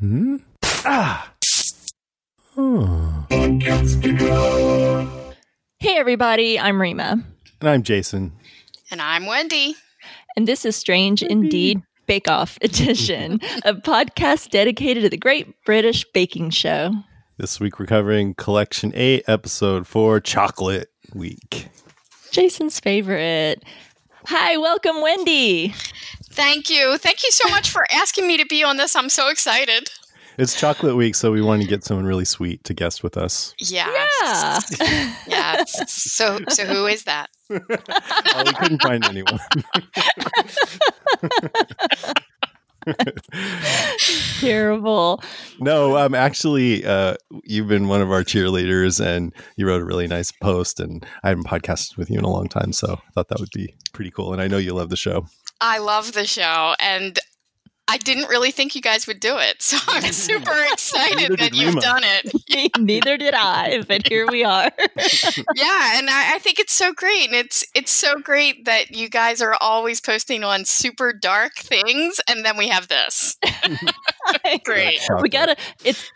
Hmm? Ah! Oh. Hey, everybody. I'm Rima. And I'm Jason. And I'm Wendy. And this is Strange Indeed Bake Off Edition, a podcast dedicated to the Great British Baking Show. This week we're covering Collection 8, Episode 4, Chocolate Week. Jason's favorite. Hi, welcome, Wendy. Thank you. Thank you so much for asking me to be on this. I'm so excited. It's Chocolate Week, so we wanted to get someone really sweet to guest with us. Yeah. Yeah. So who is that? Oh, we couldn't find anyone. Terrible. No, actually, you've been one of our cheerleaders, and you wrote a really nice post, and I haven't podcasted with you in a long time, so I thought that would be pretty cool. And I know you love the show. I love the show, and I didn't really think you guys would do it, so I'm super excited that you've done it. Neither did I, but here we are. Yeah, and I think it's so great. And it's so great that you guys are always posting on super dark things, and then we have this. Great. It's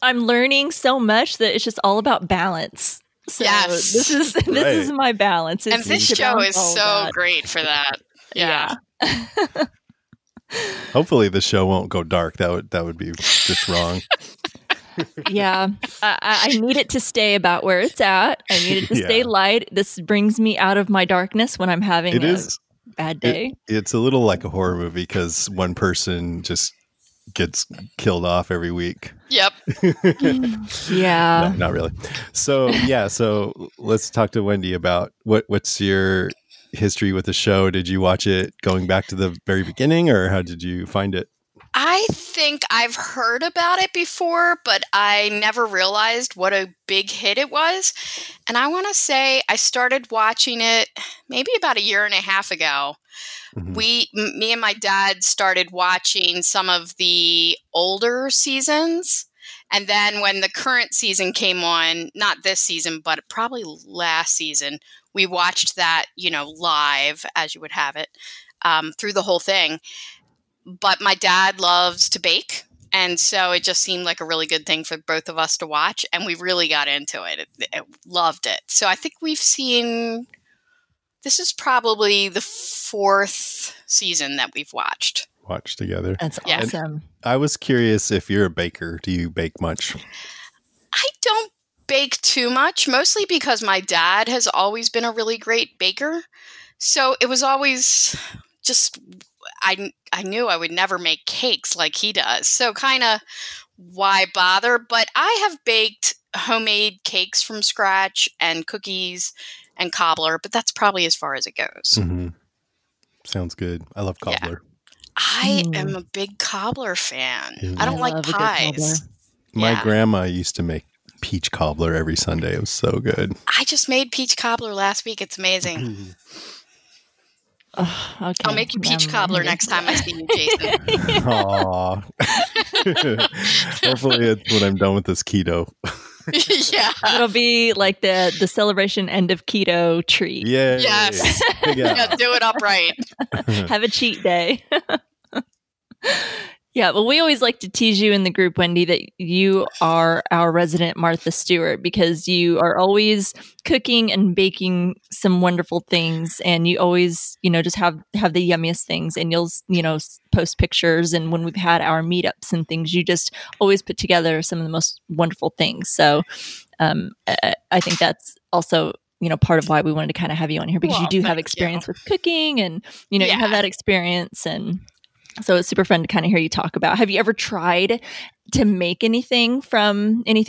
I'm learning so much that it's just all about balance. So yes. This is my balance. And this show is so great for that. Yeah. Hopefully the show won't go dark. That would be just wrong. Yeah. I need it to stay about where it's at. I need it to stay light. This brings me out of my darkness when I'm having a bad day. It's a little like a horror movie because one person just gets killed off every week. Yep. Yeah. No, not really. So let's talk to Wendy about what's your history with the show. Did you watch it going back to the very beginning, or how did you find it? I think I've heard about it before, but I never realized what a big hit it was. And I want to say I started watching it maybe about a year and a half ago. Mm-hmm. Me and my dad started watching some of the older seasons. And then when the current season came on, not this season, but probably last season, we watched that, live, as you would have it, through the whole thing. But my dad loves to bake, and so it just seemed like a really good thing for both of us to watch, and we really got into it. Loved it. So I think we've seen – this is probably the 4th season that we've watched. Watched together. That's awesome. And I was curious if you're a baker. Do you bake much? I don't bake too much, mostly because my dad has always been a really great baker. So it was always just, I knew I would never make cakes like he does. So kind of why bother? But I have baked homemade cakes from scratch and cookies and cobbler, but that's probably as far as it goes. Mm-hmm. Sounds good. I love cobbler. Yeah. I am a big cobbler fan. Mm-hmm. I don't like pies. My grandma used to make peach cobbler every Sunday. It was so good. I just made peach cobbler last week. It's amazing. Mm-hmm. Oh, okay. I'll make you peach cobbler next time I see you, Jason. Aww. Hopefully it's when I'm done with this keto. Yeah. It'll be like the celebration end of keto treat. Yay. Yes. Yeah, do it upright. Have a cheat day. Yeah, well, we always like to tease you in the group, Wendy, that you are our resident Martha Stewart because you are always cooking and baking some wonderful things, and you always, just have the yummiest things, and you'll, post pictures, and when we've had our meetups and things, you just always put together some of the most wonderful things. So I think that's also part of why we wanted to kind of have you on here because you do have experience with cooking, and you have that experience and. So it's super fun to kind of hear you talk about. Have you ever tried to make anything from any of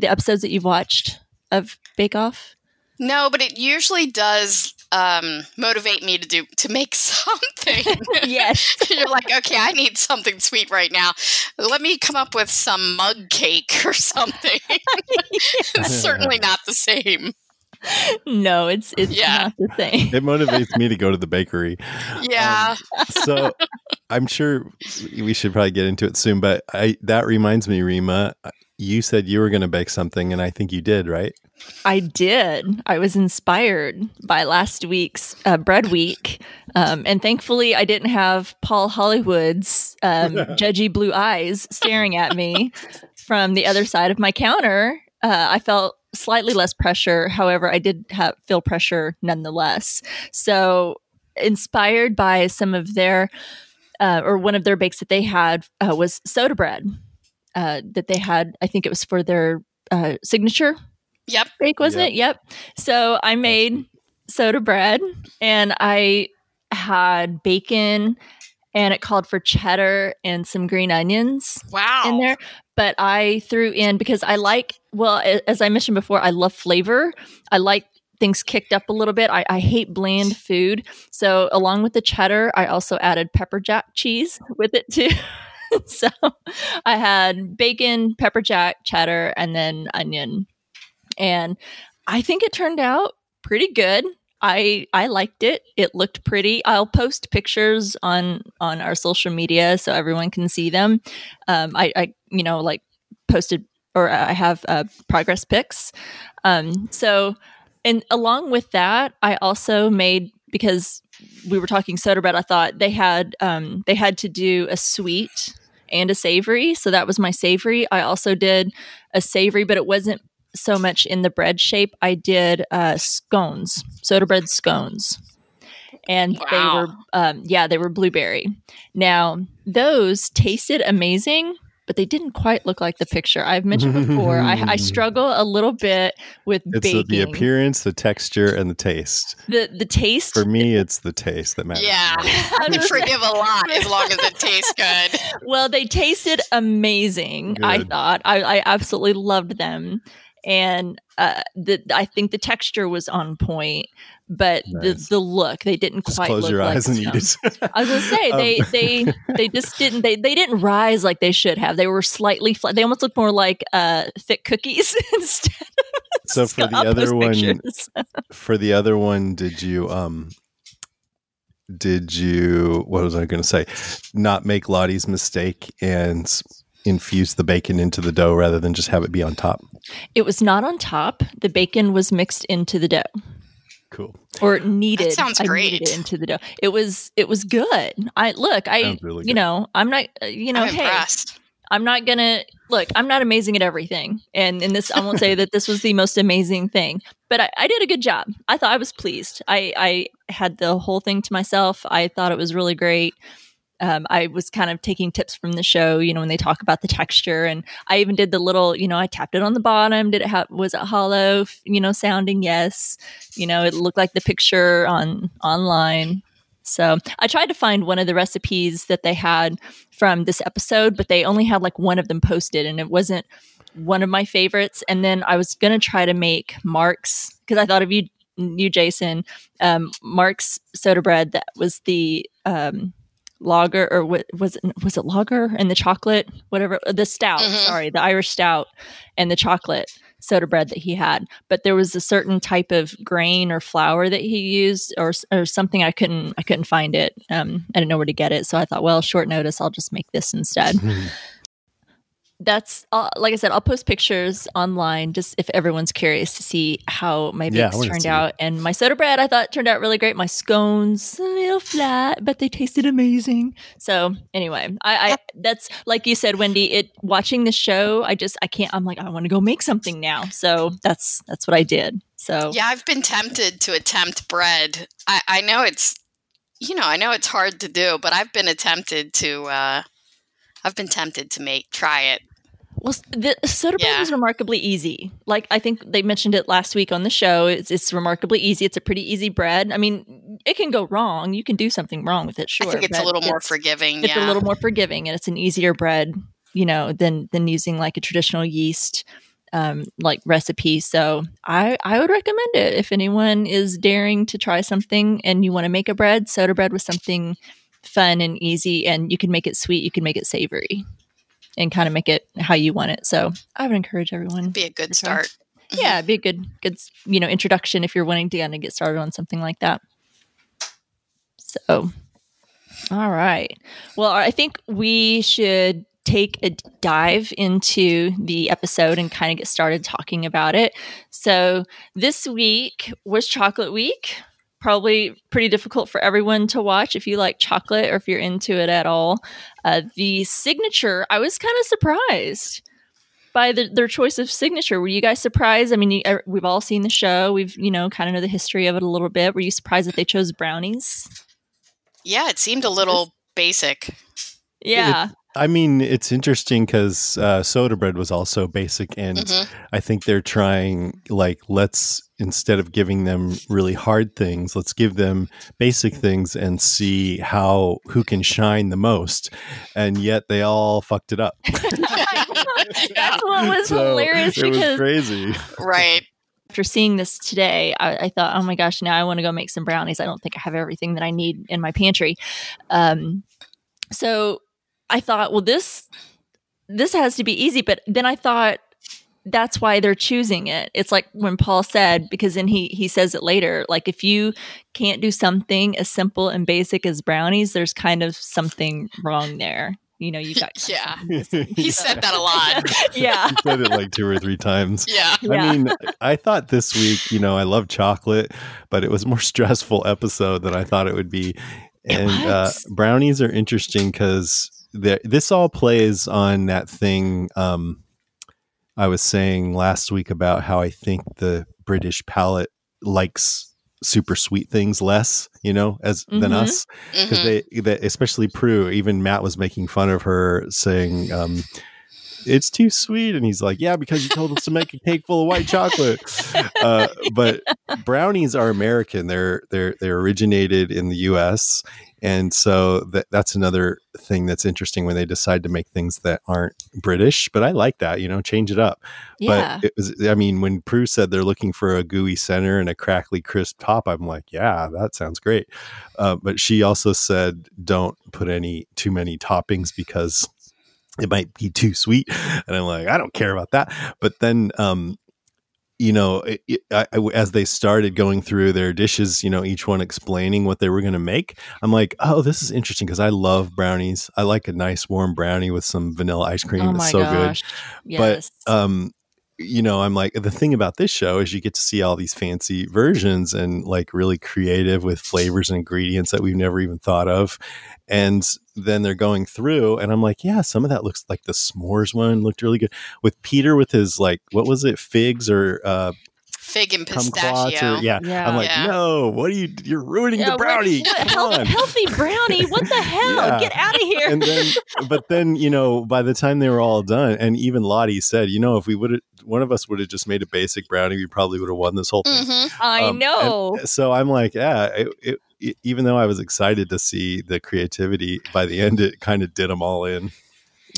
the episodes that you've watched of Bake Off? No, but it usually does motivate me to make something. Yes. You're like, okay, I need something sweet right now. Let me come up with some mug cake or something. It's certainly not the same. No, it's not the same. It motivates me to go to the bakery. Yeah. So I'm sure we should probably get into it soon, but that reminds me, Rima, you said you were going to bake something, and I think you did, right? I did. I was inspired by last week's bread week. And thankfully, I didn't have Paul Hollywood's judgy blue eyes staring at me from the other side of my counter. I felt slightly less pressure. However, I did feel pressure nonetheless. So inspired by some of their, or one of their bakes that they had was soda bread. That they had, I think it was for their signature bake, wasn't it? Yep. So I made soda bread, and I had bacon, and it called for cheddar and some green onions in there. But I threw in, because I like, well, as I mentioned before, I love flavor. I like things kicked up a little bit. I hate bland food. So along with the cheddar, I also added pepper jack cheese with it too. So I had bacon, pepper jack, cheddar, and then onion. And I think it turned out pretty good. I liked it. It looked pretty. I'll post pictures on our social media so everyone can see them. I you know, like posted, or I have progress pics. So, and along with that, I also made, because we were talking soda bread, I thought they had to do a sweet and a savory. So that was my savory. I also did a savory, but it wasn't so much in the bread shape. I did scones, soda bread scones. And they were, they were blueberry. Now, those tasted amazing, but they didn't quite look like the picture. I've mentioned before, I struggle a little bit with baking. It's the appearance, the texture, and the taste. The taste? For me, it's the taste that matters. Yeah. I forgive a lot as long as it tastes good. Well, they tasted amazing, good. I thought. I absolutely loved them. And I think the texture was on point, but nice. The look, they didn't quite look like them. Just close your eyes and eat it. I was going to say, they just didn't, they didn't rise like they should have. They were slightly flat. They almost looked more like thick cookies instead. So for the other one, did you, what was I going to say? Not make Lottie's mistake and infuse the bacon into the dough rather than just have it be on top? It was not on top. The bacon was mixed into the dough. Cool. Or kneaded. That sounds great. Kneaded into the dough. It was good. Really you know, I'm not, you know, I'm impressed. I'm not going to, look, I'm not amazing at everything. And in this, I won't say that this was the most amazing thing, but I did a good job. I thought I was pleased. I had the whole thing to myself. I thought it was really great. I was kind of taking tips from the show, you know, when they talk about the texture, and I even did the little, you know, I tapped it on the bottom. Was it hollow? You know, sounding yes. You know, it looked like the picture online. So I tried to find one of the recipes that they had from this episode, but they only had like one of them posted, and it wasn't one of my favorites. And then I was gonna try to make Mark's, because I thought of you Jason, Mark's soda bread. That was the lager, or was it lager and the chocolate, whatever, the stout, the Irish stout and the chocolate soda bread that he had. But there was a certain type of grain or flour that he used, or something. I couldn't find it. I didn't know where to get it. So I thought, well, short notice, I'll just make this instead. That's like I said, I'll post pictures online, just if everyone's curious to see how my bakes turned out. And my soda bread, I thought, turned out really great. My scones, a little flat, but they tasted amazing. So anyway, I that's like you said, Wendy. Watching the show, I can't. I'm like, I want to go make something now. So that's what I did. So yeah, I've been tempted to attempt bread. I know it's, you know, hard to do, but I've been tempted to try it. Well, the soda bread is remarkably easy. Like, I think they mentioned it last week on the show. It's remarkably easy. It's a pretty easy bread. I mean, it can go wrong. You can do something wrong with it, sure. I think it's a little more forgiving. It's a little more forgiving, and it's an easier bread, you know, than using like a traditional yeast like recipe. So I would recommend it if anyone is daring to try something and you want to make a bread. Soda bread was something fun and easy, and you can make it sweet, you can make it savory, and kind of make it how you want it. So I would encourage everyone. It'd be a good start. Yeah, it'd be a good you know, introduction if you're wanting to kind of get started on something like that. So, all right. Well, I think we should take a dive into the episode and kind of get started talking about it. So this week was Chocolate Week. Probably pretty difficult for everyone to watch if you like chocolate or if you're into it at all. The signature, I was kind of surprised by their choice of signature. Were you guys surprised? I mean, we've all seen the show. We've, you know, kind of know the history of it a little bit. Were you surprised that they chose brownies? Yeah, it seemed a little basic. Yeah. I mean, it's interesting because soda bread was also basic. And I think they're trying, like, let's, instead of giving them really hard things, let's give them basic things and see who can shine the most. And yet they all fucked it up. That's what was hilarious. It was crazy. Right. After seeing this today, I thought, oh my gosh, now I want to go make some brownies. I don't think I have everything that I need in my pantry. So I thought, well, this has to be easy. But then I thought that's why they're choosing it. It's like when Paul said, because then he says it later, like if you can't do something as simple and basic as brownies, there's kind of something wrong there. You know, you got He said that a lot. Yeah. He said it like 2 or 3 times. Yeah. I mean, I thought this week, you know, I love chocolate, but it was a more stressful episode than I thought it would be. And brownies are interesting because this all plays on that thing I was saying last week about how I think the British palate likes super sweet things less, you know, as than us, because they especially Prue. Even Matt was making fun of her, saying it's too sweet, and he's like, yeah, because you told us to make a cake full of white chocolate. But brownies are American. They originated in the U.S. And so that's another thing that's interesting when they decide to make things that aren't British. But I like that, you know, change it up. Yeah. But it was, I mean, when Prue said they're looking for a gooey center and a crackly crisp top, I'm like, yeah, that sounds great. But she also said, don't put too many toppings because it might be too sweet. And I'm like, I don't care about that. But then, you know, as they started going through their dishes, you know, each one explaining what they were going to make, I'm like, oh, this is interesting because I love brownies. I like a nice warm brownie with some vanilla ice cream. It's so good. Yes. But, you know, I'm like, the thing about this show is you get to see all these fancy versions and like really creative with flavors and ingredients that we've never even thought of. And then they're going through and I'm like, yeah, some of that looks like the s'mores one looked really good with Peter with his like, what was it? Figs or fig and pistachio. I'm like, no, what are you're ruining the brownie. Healthy brownie. What the hell? Get out of here. And then, but then, you know, by the time they were all done, and even Lottie said, you know, if one of us would have just made a basic brownie, we probably would have won this whole thing. I know. So I'm like, yeah, it, even though I was excited to see the creativity, by the end, it kind of did them all in.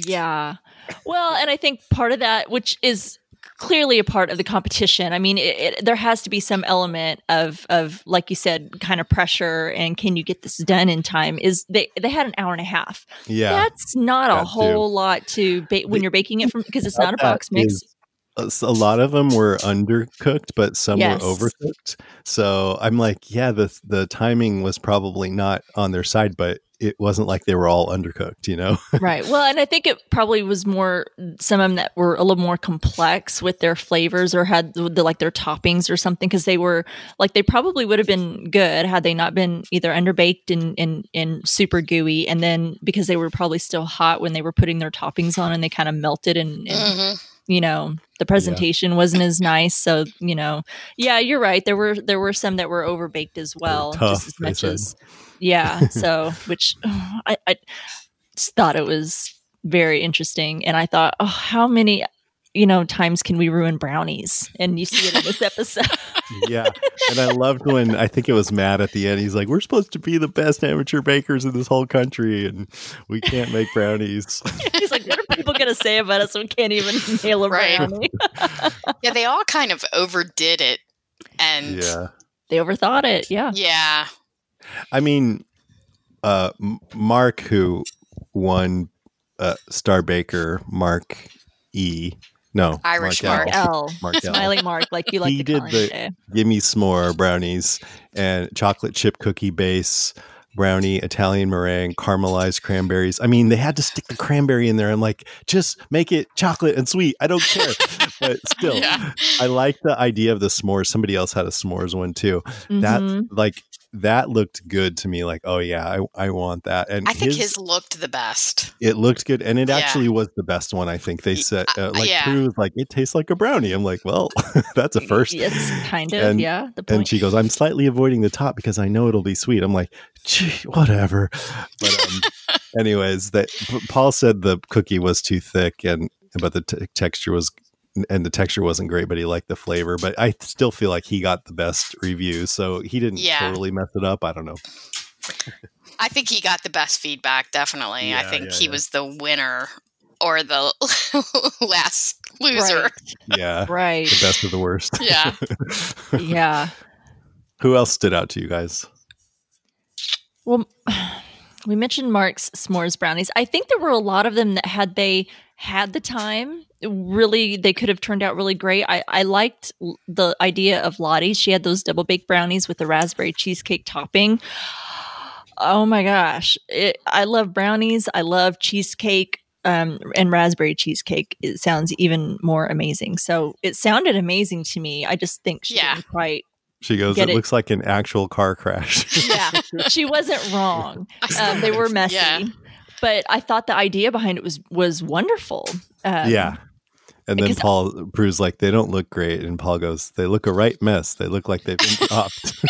Yeah. Well, and I think part of that, which is clearly a part of the competition. I mean, there has to be some element of, like you said, kind of pressure and can you get this done in time? Is they had an hour and a half. Yeah. That's not a whole lot to when you're baking it from, because it's not a box mix. A lot of them were undercooked, but some were overcooked. So I'm like, yeah, the timing was probably not on their side, but it wasn't like they were all undercooked, you know? Right. Well, and I think it probably was more some of them that were a little more complex with their flavors or had like their toppings or something, because they were like, they probably would have been good had they not been either underbaked and super gooey. And then because they were probably still hot when they were putting their toppings on and they kind of melted and you know, the presentation wasn't as nice. So, you know, yeah, you're right. There were some that were overbaked as well, just as much as, yeah. So, which I just thought it was very interesting. And I thought, oh, how many, you know, times can we ruin brownies? And you see it in this episode. Yeah. And I loved when, I think it was Matt at the end, he's like, we're supposed to be the best amateur bakers in this whole country and we can't make brownies. He's like, what are people going to say about us? We can't even nail a brownie. Yeah, they all kind of overdid it. And they overthought it. Yeah. Yeah. I mean, Mark, who won Star Baker, Mark E. No, Irish Mark L. Mark L. Smiling Mark, like you like. He did the Gimme S'more brownies and chocolate chip cookie base. brownie, Italian meringue, caramelized cranberries. I mean, they had to stick the cranberry in there. I'm like, just make it chocolate and sweet. I don't care. But still, yeah. I like the idea of the s'mores. Somebody else had a s'mores one too. Mm-hmm. That looked good to me. Like, oh yeah, I want that. And I think his looked the best. It looked good. And it actually was the best one. I think they said, Prue was like, it tastes like a brownie. I'm like, well, that's a first. It's kind of, the point. And she goes, I'm slightly avoiding the top because I know it'll be sweet. I'm like, gee, whatever. But anyways, Paul said the cookie was too thick but the texture was, and the texture wasn't great, but he liked the flavor. But I still feel like he got the best review, so he didn't totally mess it up. I don't know. I think he got the best feedback, definitely. Yeah, I think he was the winner or the last loser. Right. Yeah. Right. The best of the worst. Yeah. Yeah. Who else stood out to you guys? Well, we mentioned Mark's s'mores brownies. I think there were a lot of them that had the time, really, they could have turned out really great. I liked the idea of Lottie. She had those double-baked brownies with the raspberry cheesecake topping. Oh, my gosh. I love brownies. I love cheesecake, and raspberry cheesecake. It sounds even more amazing. So it sounded amazing to me. I just think she didn't quite... She goes, it looks like an actual car crash. Yeah, she wasn't wrong. They were messy. Yeah. But I thought the idea behind it was wonderful. And then Prue's like, they don't look great. And Paul goes, they look a right mess. They look like they've been popped.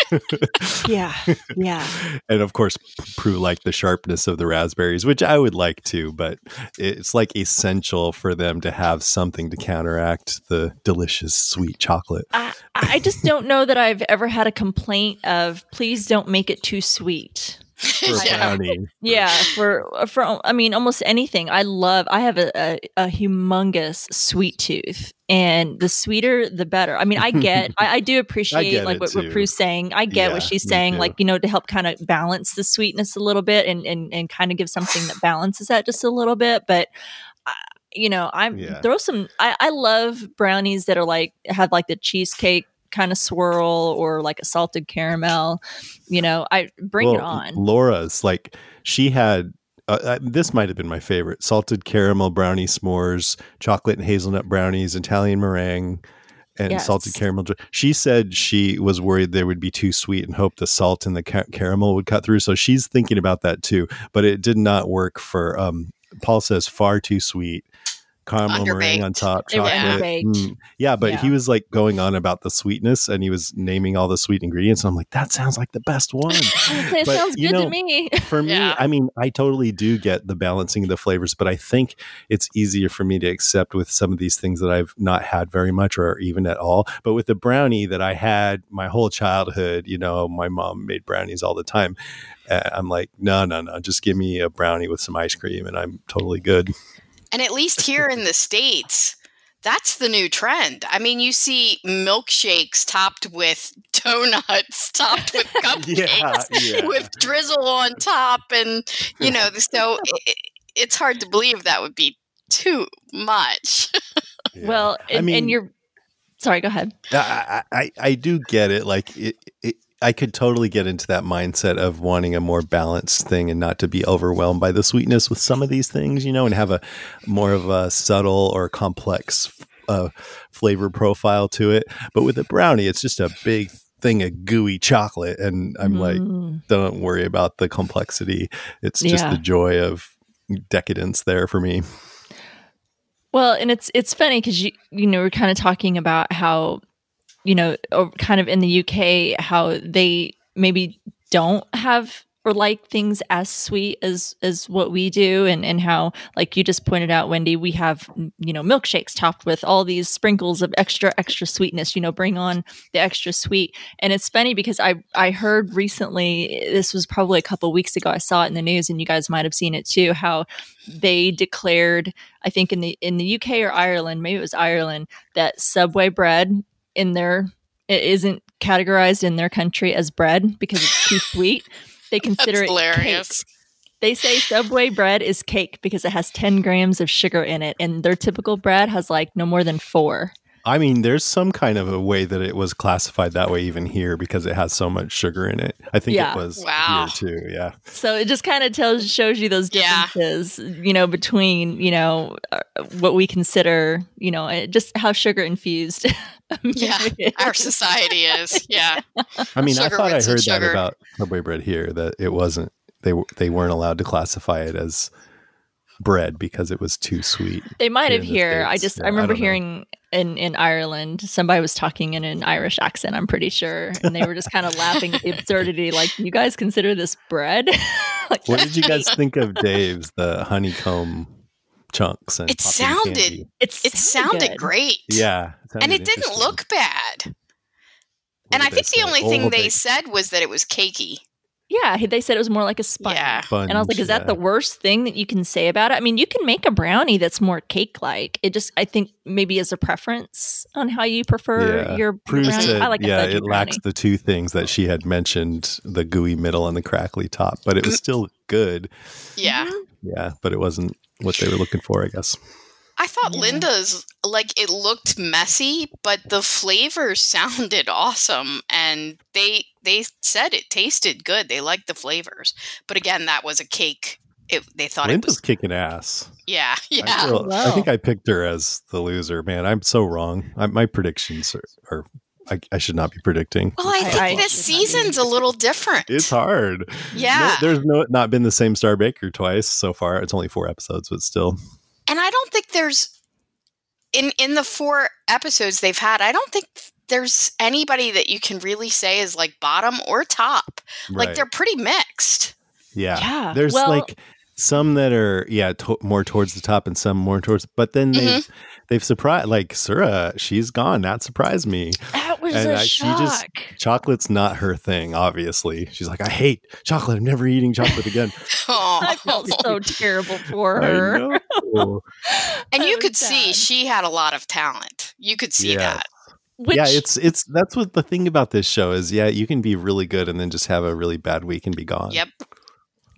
Yeah. Yeah. And of course, Prue liked the sharpness of the raspberries, which I would like too. But it's like essential for them to have something to counteract the delicious sweet chocolate. I just don't know that I've ever had a complaint of, please don't make it too sweet. For brownie. Yeah, for I mean almost anything. I have a humongous sweet tooth, and the sweeter the better. I mean, I do appreciate what Prue's saying. I get what she's saying, to help kind of balance the sweetness a little bit and kind of give something that balances that just a little bit. But I love brownies that are have the cheesecake kind of swirl or like a salted caramel, I bring it on. Laura's she had, this might've been my favorite, salted caramel brownie s'mores, chocolate and hazelnut brownies, Italian meringue, and salted caramel. She said she was worried they would be too sweet and hoped the salt and the caramel would cut through. So she's thinking about that too, but it did not work for, Paul says far too sweet. Caramel meringue on top, chocolate. He was going on about the sweetness, and he was naming all the sweet ingredients. And I'm like, that sounds like the best one. It sounds good to me. For me, I mean, I totally do get the balancing of the flavors, but I think it's easier for me to accept with some of these things that I've not had very much or even at all. But with the brownie that I had my whole childhood, my mom made brownies all the time. I'm like, no, just give me a brownie with some ice cream, and I'm totally good. And at least here in the States, that's the new trend. I mean, you see milkshakes topped with donuts, topped with cupcakes, with drizzle on top. And, so it's hard to believe that would be too much. Well, and you're – sorry, go ahead. I do get it. I could totally get into that mindset of wanting a more balanced thing and not to be overwhelmed by the sweetness with some of these things, and have a more of a subtle or complex flavor profile to it. But with a brownie, it's just a big thing of gooey chocolate. And I'm like, don't worry about the complexity. It's just the joy of decadence there for me. Well, and it's funny because, we're kind of talking about how, kind of in the UK, how they maybe don't have or like things as sweet as what we do. And how, like you just pointed out, Wendy, we have, milkshakes topped with all these sprinkles of extra sweetness, bring on the extra sweet. And it's funny because I heard recently, this was probably a couple of weeks ago, I saw it in the news and you guys might've seen it too, how they declared, I think in the UK or Ireland, maybe it was Ireland, that Subway bread it isn't categorized in their country as bread because it's too sweet. They consider it hilarious. Cake. They say Subway bread is cake because it has 10 grams of sugar in it, and their typical bread has no more than 4. I mean, there's some kind of a way that it was classified that way even here because it has so much sugar in it. I think it was here too. Yeah. So it just kind of shows you those differences, you know, between, you know, what we consider, you know, just how sugar infused. Yeah, our society is. Yeah. I mean, sugar, I thought I heard that about Subway bread here, that it wasn't, they weren't allowed to classify it as bread because it was too sweet. They might have here. I remember hearing in Ireland, somebody was talking in an Irish accent, I'm pretty sure. And they were just kind of laughing at the absurdity, like, you guys consider this bread? Like, what did you guys think of Dave's, the honeycomb chunks? And it sounded great. Yeah. And it didn't look bad. And I think the only thing they said was that it was cakey. Yeah, they said it was more like a sponge. Yeah. And I was like, is that the worst thing that you can say about it? I mean, you can make a brownie that's more cake-like. It just, I think, maybe is a preference on how you prefer your brownie. Said, I like a fudgy brownie. Lacks the two things that she had mentioned, the gooey middle and the crackly top, but it was still good. Yeah. Yeah, but it wasn't what they were looking for, I guess. I thought Linda's, like, it looked messy, but the flavor sounded awesome, and they said it tasted good. They liked the flavors, but again, that was a cake. They thought Linda's kicking ass. Yeah, yeah. I think I picked her as the loser. Man, I'm so wrong. My predictions are I should not be predicting. Well, I think this season's a little different. It's hard. Yeah, there's not been the same Star Baker twice so far. It's only 4 episodes, but still. And I don't think there's in the 4 episodes they've had, I don't think there's anybody that you can really say is like bottom or top. Right. Like they're pretty mixed. Yeah. There's like some that are more towards the top and some more towards, but then they've surprised, like Sura, she's gone. That surprised me. That was a shock. Chocolate's not her thing, obviously. She's like, I hate chocolate. I'm never eating chocolate again. Oh, I felt so terrible for her. I know. And you could see she had a lot of talent. You could see that. It's that's what the thing about this show is. Yeah, you can be really good and then just have a really bad week and be gone. Yep.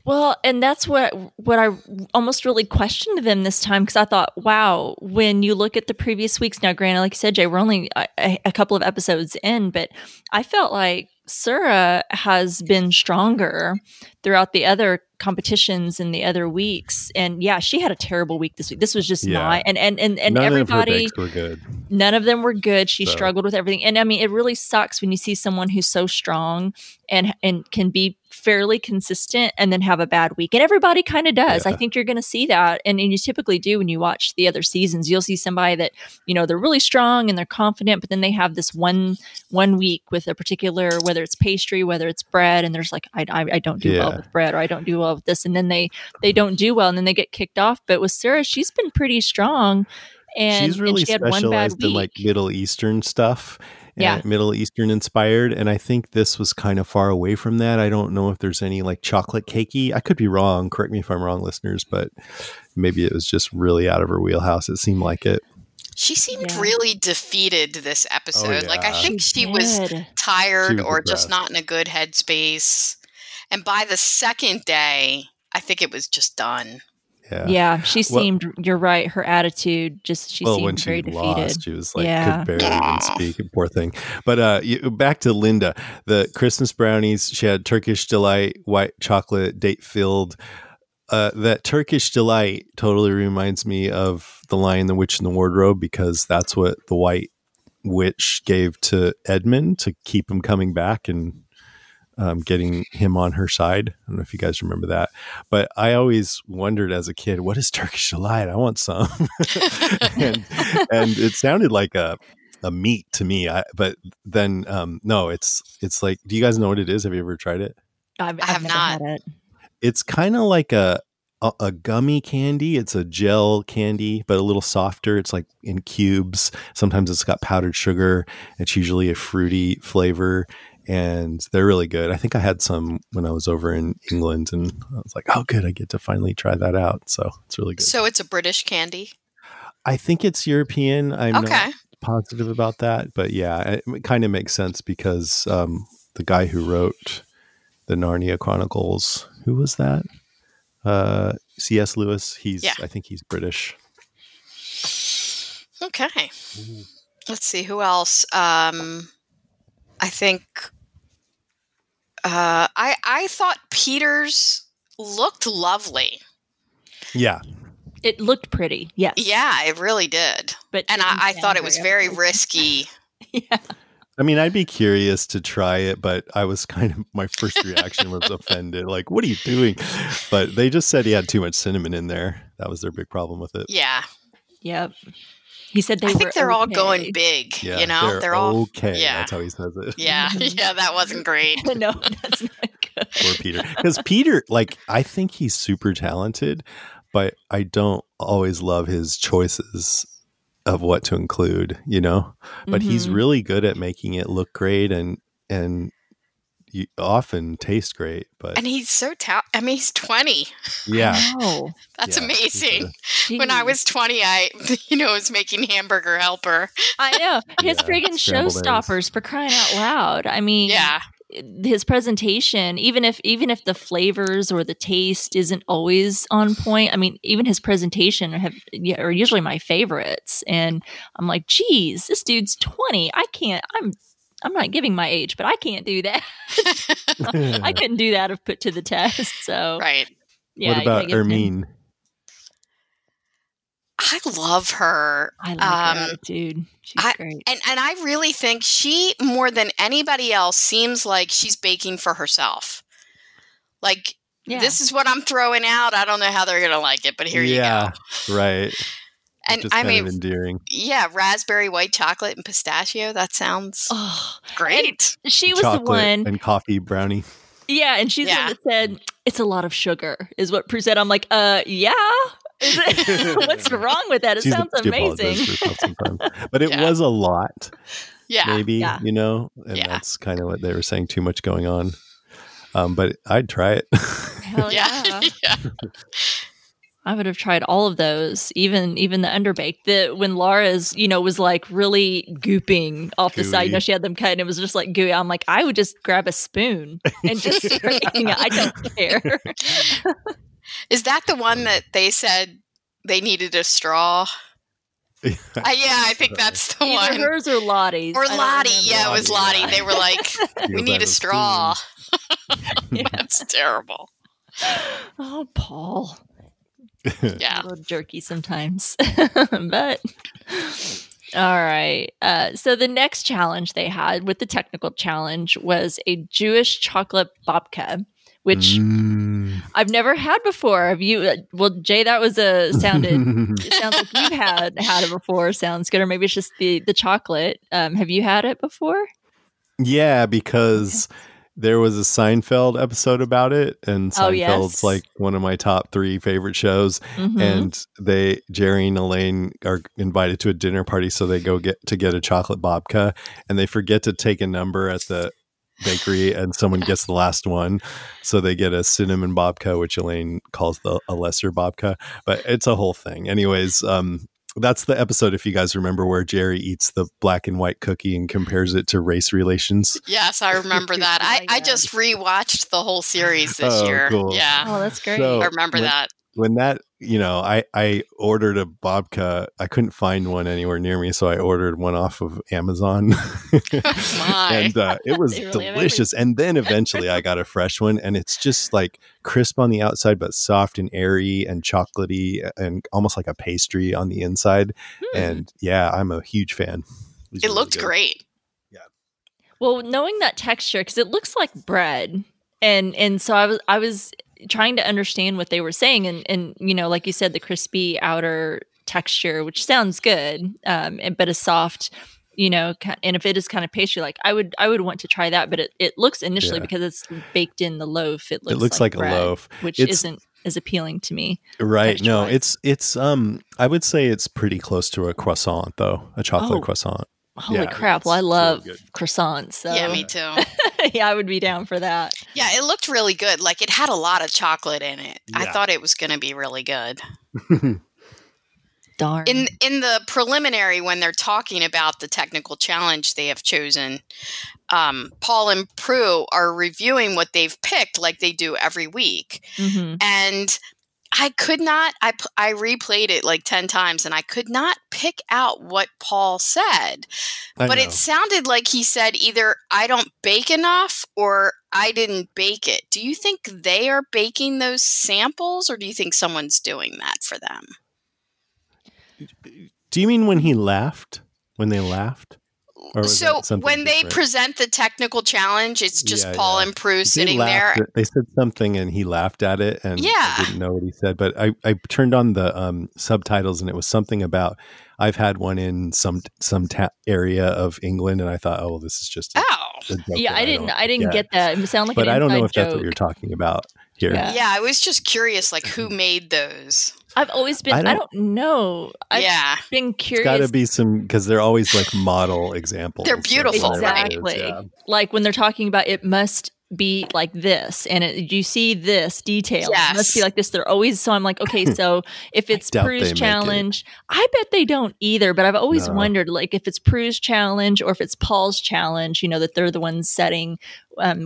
Well, and that's what I almost really questioned them this time, because I thought, wow, when you look at the previous weeks, now granted, like you said, Jay, we're only a couple of episodes in, but I felt like Sura has been stronger throughout the other competitions in the other weeks. And she had a terrible week this week. This was just not, and none everybody of her were good. None of them were good. She struggled with everything. And I mean, it really sucks when you see someone who's so strong and can be fairly consistent and then have a bad week. And everybody kind of does. I think you're going to see that. And you typically do when you watch the other seasons. You'll see somebody that, you know, they're really strong and they're confident, but then they have this one week with a particular, whether it's pastry, whether it's bread, and there's like, I don't do well with bread, or I don't do well with this. And then they don't do well and then they get kicked off. But with Sura, she's been pretty strong. And she's really she had specialized one bad week in like Middle Eastern stuff. Middle Eastern inspired. And I think this was kind of far away from that. I don't know if there's any like chocolate cakey. I could be wrong. Correct me if I'm wrong, listeners, but maybe it was just really out of her wheelhouse. It seemed like it. She seemed really defeated this episode. Like I think she was tired or depressed. Just not in a good headspace. And by the second day, I think it was just done. Yeah, she seemed, you're right, her attitude, just seemed very defeated. Well, when she lost, she was like, could barely even speak, poor thing. But back to Linda, the Christmas brownies, she had Turkish delight, white chocolate, date-filled. That Turkish delight totally reminds me of The Lion, the Witch, and the Wardrobe, because that's what the white witch gave to Edmund to keep him coming back and getting him on her side. I don't know if you guys remember that, but I always wondered as a kid, what is Turkish delight? I want some. and it sounded like a meat to me. No, it's like, do you guys know what it is? Have you ever tried it? I have not. Had it. It's kind of like a gummy candy. It's a gel candy, but a little softer. It's like in cubes. Sometimes it's got powdered sugar. It's usually a fruity flavor. And they're really good. I think I had some when I was over in England, and I was like, oh, good. I get to finally try that out. So it's really good. So it's a British candy? I think it's European. I'm not positive about that. But yeah, it kind of makes sense because the guy who wrote the Narnia Chronicles, who was that? C.S. Lewis. I think he's British. Okay. Mm-hmm. Let's see who else. I think I thought Peter's looked lovely. Yeah. It looked pretty. Yes. Yeah, it really did. But and I thought it was very risky. Yeah. I mean, I'd be curious to try it, but I was kind of, my first reaction was offended. Like, what are you doing? But they just said he had too much cinnamon in there. That was their big problem with it. Yeah. Yep. He said they were, I think they're okay. All going big, yeah, you know? They're all okay. Yeah. That's how he says it. Yeah. Yeah, that wasn't great. No, that's not good. Poor Peter. Because Peter, like, I think he's super talented, but I don't always love his choices of what to include, you know, but mm-hmm. he's really good at making it look great and you often taste great, but. And he's so I mean, he's 20. Yeah. Wow. That's amazing. When I was 20, I was making Hamburger Helper. I know. His friggin' showstoppers eggs. For crying out loud. I mean, yeah. His presentation, even if the flavors or the taste isn't always on point, I mean, even his presentation are usually my favorites. And I'm like, geez, this dude's 20. I can't. I'm not giving my age, but I can't do that. I couldn't do that if put to the test. So right. Yeah, what about Hermine? I love her. I love her, dude. She's great. And I really think she, more than anybody else, seems like she's baking for herself. Like, this is what I'm throwing out. I don't know how they're going to like it, but here you go. Yeah, right. And I mean, endearing. Yeah, raspberry, white chocolate, and pistachio. That sounds great. And she was chocolate the one. And coffee brownie. Yeah, and she's the one that said, it's a lot of sugar, is what Prue said. I'm like, yeah. What's wrong with that? It sounds amazing. But it was a lot. Yeah. Maybe, you know, and that's kind of what they were saying, too much going on. But I'd try it. Hell yeah. Yeah. I would have tried all of those, even the underbaked. When Laura's, was like really gooping off the side. You know, she had them cut and it was just like gooey. I'm like, I would just grab a spoon and just freaking I don't care. Is that the one that they said they needed a straw? Yeah, I think that's the one. Either hers or Lottie's. Or Lottie. Yeah, it was Lottie. They were like, we need a straw. That's terrible. Oh, Paul. Yeah. A little jerky sometimes. But all right. So the next challenge they had with the technical challenge was a Jewish chocolate babka, which I've never had before. Have you? Well, Jay, that was it sounds like you've had it before. Sounds good. Or maybe it's just the chocolate. Have you had it before? Yeah, because there was a Seinfeld episode about it, and Seinfeld's like one of my top 3 favorite shows. Mm-hmm. And Jerry and Elaine are invited to a dinner party, so they go get a chocolate babka, and they forget to take a number at the bakery, and someone gets the last one, so they get a cinnamon babka, which Elaine calls a lesser babka, but it's a whole thing. Anyways, that's the episode, if you guys remember, where Jerry eats the black and white cookie and compares it to race relations. Yes, I remember that. I just rewatched the whole series this year. Cool. Yeah, oh, that's great. So I remember that. When that, I ordered a babka. I couldn't find one anywhere near me, so I ordered one off of Amazon. And it was really delicious. And then eventually I got a fresh one, and it's just like crisp on the outside, but soft and airy and chocolatey and almost like a pastry on the inside. And I'm a huge fan. It really looked great. Yeah. Well, knowing that texture, because it looks like bread, and so I was trying to understand what they were saying, and like you said, the crispy outer texture, which sounds good, but a soft, and if it is kind of pastry, like I would want to try that, but it looks initially because it's baked in the loaf. It looks like bread, a loaf, which isn't as appealing to me. Right? No, it's I would say it's pretty close to a croissant, though, a chocolate croissant. Holy crap. Well, I love croissants. So. Yeah, me too. I would be down for that. Yeah, it looked really good. Like, it had a lot of chocolate in it. Yeah. I thought it was going to be really good. Darn. In the preliminary, when they're talking about the technical challenge they have chosen, Paul and Prue are reviewing what they've picked like they do every week. Mm-hmm. And I could not, I replayed it like 10 times and I could not pick out what Paul said, but it sounded like he said either I don't bake enough or I didn't bake it. Do you think they are baking those samples or do you think someone's doing that for them? Do you mean when he laughed, when they laughed? So when they present the technical challenge, it's just Paul and Prue sitting there. They said something and he laughed at it and I didn't know what he said. But I turned on the subtitles and it was something about I've had one in some area of England and I thought, oh, well, this is just a joke. Yeah, I didn't get that. It sounded like an inside joke. But I don't know if that's what you're talking about here. Yeah, I was just curious, like who made those? I've always been, I don't know. I've been curious. It's got to be some, because they're always like model examples. They're beautiful. Exactly. Right? Yeah. Like when they're talking about it must be like this and you see this detail. Yes. It must be like this. They're always, so I'm like, okay, so if it's Prue's challenge, I bet they don't either, but I've always wondered like if it's Prue's challenge or if it's Paul's challenge, you know, that they're the ones setting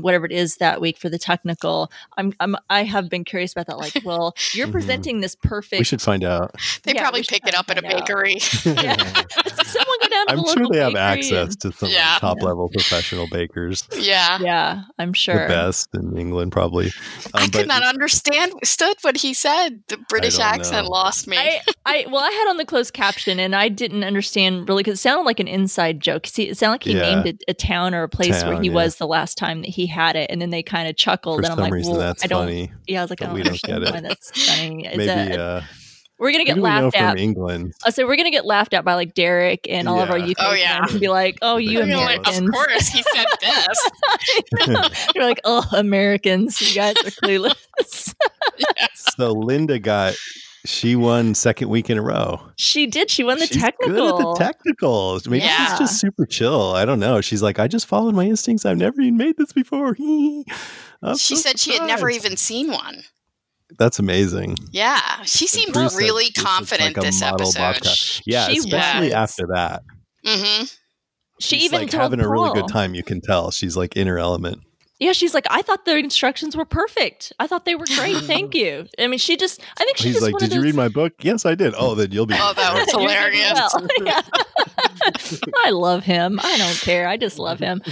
whatever it is that week for the technical. I have been curious about that. Like, well, you're presenting this perfect. We should find out. They probably pick it up at a bakery. Someone go down to the local bakery. I'm sure they have access to some top-level professional bakers. Yeah, I'm sure. The best in England, probably. I could not understood what he said. The British accent lost me. I had on the closed caption, and I didn't understand really because it sounded like an inside joke. See, it sounded like he named a town or a place where he was the last time that he had it, and then they kind of chuckled. For and I'm some like, reason, well, that's I don't. Funny, yeah, I was like, oh, we don't get it. That's funny. Is maybe we're gonna get laughed at from England. So we're gonna get laughed at by like Derek and all of our UK and be like, oh, you Americans. Like, of course, he said this. You're like, oh, Americans, you guys are clueless. So Linda she won second week in a row. She did. She won the technical. She's good at the technicals. Maybe she's just super chill. I don't know. She's like, I just followed my instincts. I've never even made this before. She said she had never even seen one. That's amazing. Yeah. She seemed really confident this episode. Babka. Yeah, she especially after that. Mm-hmm. She even like told having Paul. A really good time, you can tell. She's like in her element. Yeah, she's like, I thought the instructions were perfect. I thought they were great. Thank you. I mean, I think she's like, did you read my book? Yes, I did. Oh, then you'll be. Oh, that was hilarious. Well. I love him. I don't care. I just love him.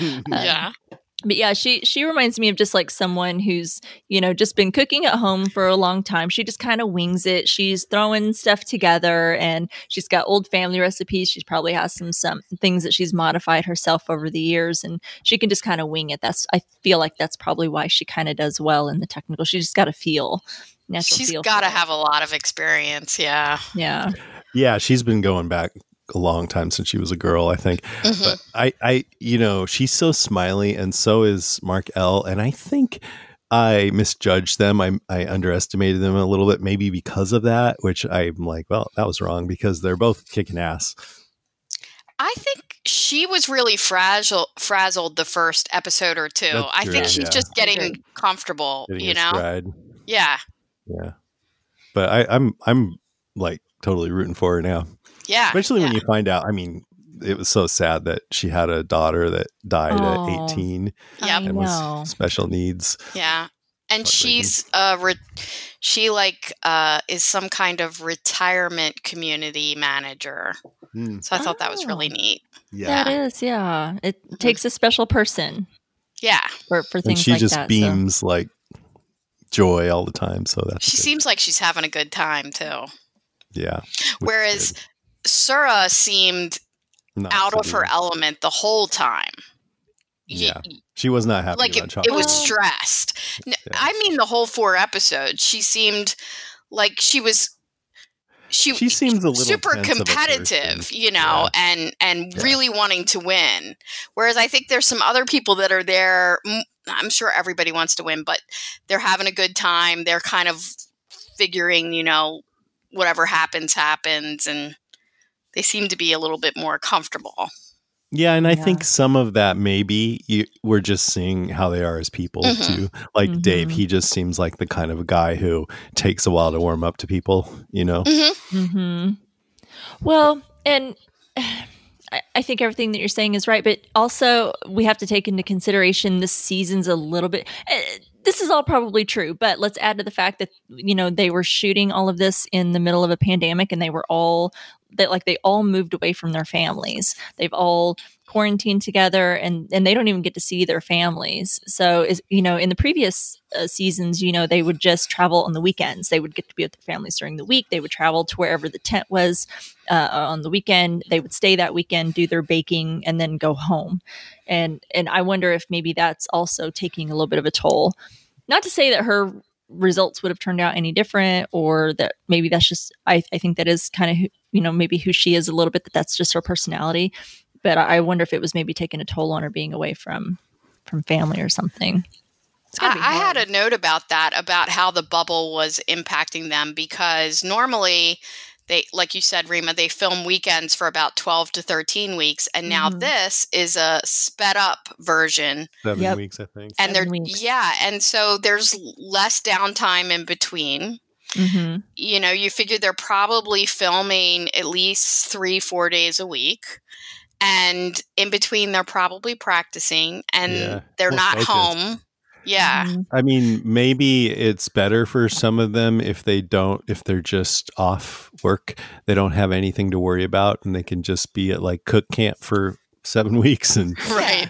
But yeah, she reminds me of just like someone who's, you know, just been cooking at home for a long time. She just kind of wings it. She's throwing stuff together and she's got old family recipes. She probably has some things that she's modified herself over the years and she can just kind of wing it. I feel like that's probably why she kind of does well in the technical. She's just got a feel. She's got to have a lot of experience. Yeah. Yeah. She's been going back a long time since she was a girl, I think. Mm-hmm. But I, you know, she's so smiley and so is Mark L. And I think I misjudged them. I underestimated them a little bit, maybe because of that, which I'm like, well, that was wrong because they're both kicking ass. I think she was really frazzled the first episode or two. I think she's just getting comfortable, you know? Stride. Yeah. But I'm like totally rooting for her now. Yeah, especially when you find out. I mean, it was so sad that she had a daughter that died at 18 and was special needs. Yeah, and she's she is some kind of retirement community manager. Mm. So I thought that was really neat. Yeah, that is. Yeah, it takes a special person. Yeah, for things like that. And she just beams like joy all the time. So that's she seems like she's having a good time too. Yeah. Whereas Sura seemed out of her element the whole time. Yeah. She was not happy. Like it was stressed. Yeah. I mean, the whole 4 episodes, she seemed like she was. She seems a little super competitive, you know, and really wanting to win. Whereas I think there's some other people that are there. I'm sure everybody wants to win, but they're having a good time. They're kind of figuring, you know, whatever happens, and they seem to be a little bit more comfortable. Yeah, and I think some of that maybe we're just seeing how they are as people too. Like Dave, he just seems like the kind of guy who takes a while to warm up to people, you know? Well, and I think everything that you're saying is right, but also we have to take into consideration this season's a little bit this is all probably true, but let's add to the fact that, you know, they were shooting all of this in the middle of a pandemic, and they were all that, like, they all moved away from their families. They've all quarantined together, and they don't even get to see their families. So, you know, in the previous seasons, you know, they would just travel on the weekends. They would get to be with their families during the week. They would travel to wherever the tent was on the weekend. They would stay that weekend, do their baking, and then go home. And I wonder if maybe that's also taking a little bit of a toll. Not to say that her results would have turned out any different, or that maybe that's just, I think that is kind of who, you know, maybe who she is a little bit, that's just her personality. But I wonder if it was maybe taking a toll on her being away from family or something. I had a note about that, about how the bubble was impacting them, because normally they, like you said, Rima, they film weekends for about 12 to 13 weeks. And now this is a sped up version. 7 weeks, I think. And yeah. And so there's less downtime in between. Mm-hmm. You know, you figure they're probably filming at least 3-4 days a week. And in between, they're probably practicing, and they're not focused. Home. Yeah. I mean, maybe it's better for some of them if they're just off work, they don't have anything to worry about, and they can just be at like cook camp for 7 weeks and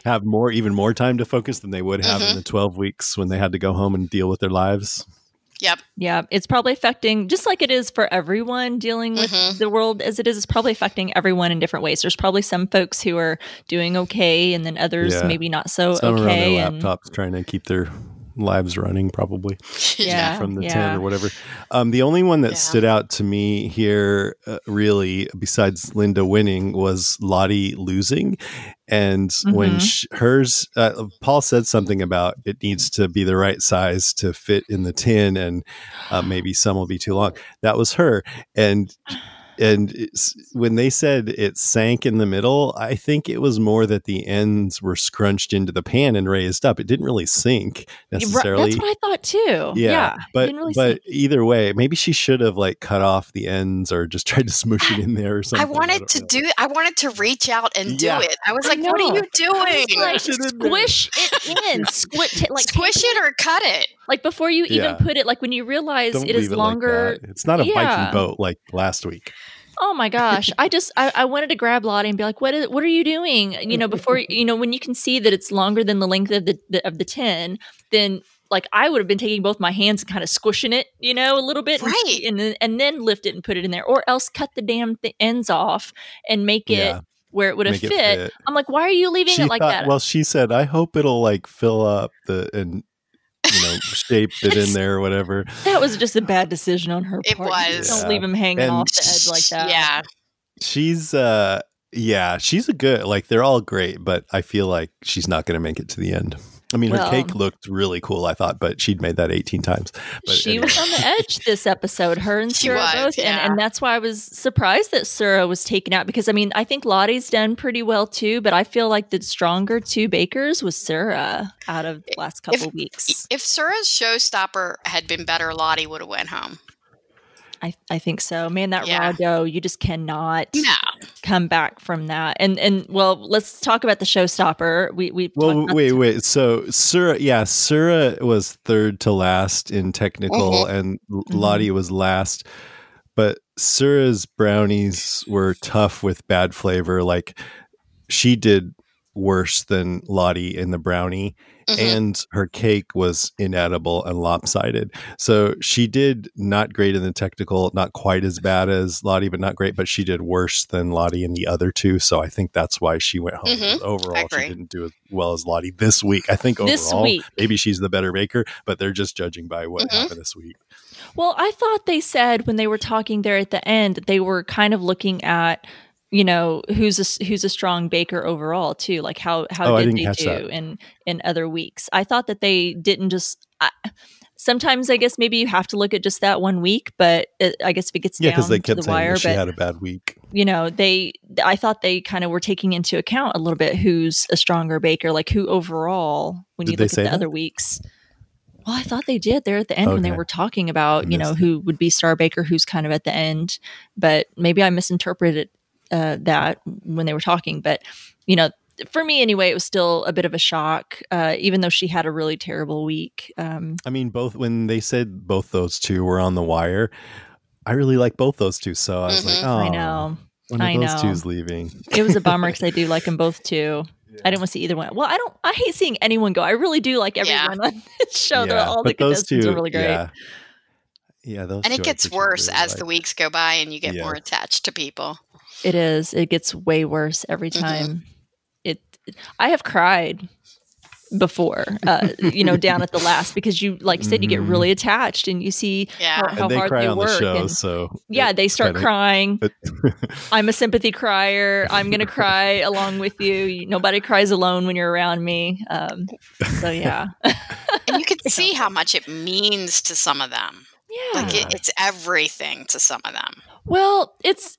have even more time to focus than they would have in the 12 weeks when they had to go home and deal with their lives. Yep. Yeah. It's probably affecting, just like it is for everyone dealing with the world as it is, it's probably affecting everyone in different ways. There's probably some folks who are doing okay, and then others maybe not so some okay. Some are on their laptops trying to keep their lives running, probably. From the tent or whatever. The only one that stood out to me here, really, besides Linda winning, was Lottie losing. And when hers, Paul said something about it needs to be the right size to fit in the tin, and maybe some will be too long. That was her. And it's, when they said it sank in the middle, I think it was more that the ends were scrunched into the pan and raised up. It didn't really sink necessarily. That's what I thought too. Yeah. But either way, maybe she should have like cut off the ends or just tried to smoosh it in there or something. I wanted to reach out and do it. I was like, what are you doing? Like, squish it in. Squish it or cut it. Like before you even put it, like when you realize it is longer. Like it's not a Viking boat like last week. Oh my gosh. I wanted to grab Lottie and be like, what are you doing? You know, before, you know, when you can see that it's longer than the length of the tin, then like I would have been taking both my hands and kind of squishing it, you know, a little bit and then lift it and put it in there, or else cut the damn ends off and make it. Yeah. Where it would have fit. I'm like, why are you leaving it like that? Well, she said, I hope it'll like fill up and you know, shaped it in there or whatever. That was just a bad decision on her part. It was. Don't leave him hanging off the edge like that. Yeah. She's a good, like they're all great, but I feel like she's not going to make it to the end. I mean, her cake looked really cool, I thought, but she'd made that 18 times. But she was on the edge this episode, her and Sura both. Yeah. And that's why I was surprised that Sura was taken out, because, I mean, I think Lottie's done pretty well, too. But I feel like the stronger two bakers was Sura out of the last couple weeks. If Sura's showstopper had been better, Lottie would have went home. I think so. Man, that raw dough, you just cannot come back from that. And well, let's talk about the showstopper. Wait. So Sura was third to last in technical and Lottie was last. But Sura's brownies were tough with bad flavor. Like she did worse than Lottie in the brownie. And her cake was inedible and lopsided. So she did not great in the technical, not quite as bad as Lottie, but not great. But she did worse than Lottie in the other two. So I think that's why she went home. Overall, she didn't do as well as Lottie this week. I think overall, maybe she's the better baker, but they're just judging by what happened this week. Well, I thought they said when they were talking there at the end, they were kind of looking at, you know, who's a strong baker overall too, like how did they do in other weeks. I thought that they didn't just sometimes I guess maybe you have to look at just that one week, but I guess if it gets down because they kept saying wire, she had a bad week. You know, I thought they kind of were taking into account a little bit who's a stronger baker, like who overall when you look at the other weeks. Well, I thought they did there at the end when they were talking about, you know, who would be star baker, who's kind of at the end, but maybe I misinterpreted that when they were talking, but you know, for me anyway, it was still a bit of a shock, even though she had a really terrible week. I mean, both when they said both those two were on the wire, I really like both those two. So I was like, oh, I know. One of those two's leaving. It was a bummer because I do like them both too. Yeah. I didn't want to see either one. Well, I hate seeing anyone go. I really do like everyone on this show. Yeah. All the contestants are really great. Yeah, those and it gets worse really as the weeks go by and you get more attached to people. It is. It gets way worse every time. I have cried before, down at the last, because you, like you said, you get really attached and you see how and they hard cry they on work. The show, and, so yeah, they start crying. I'm a sympathy crier. I'm going to cry along with you. Nobody cries alone when you're around me. So yeah. And you can see how much it means to some of them. Yeah. Like it's everything to some of them. Well, it's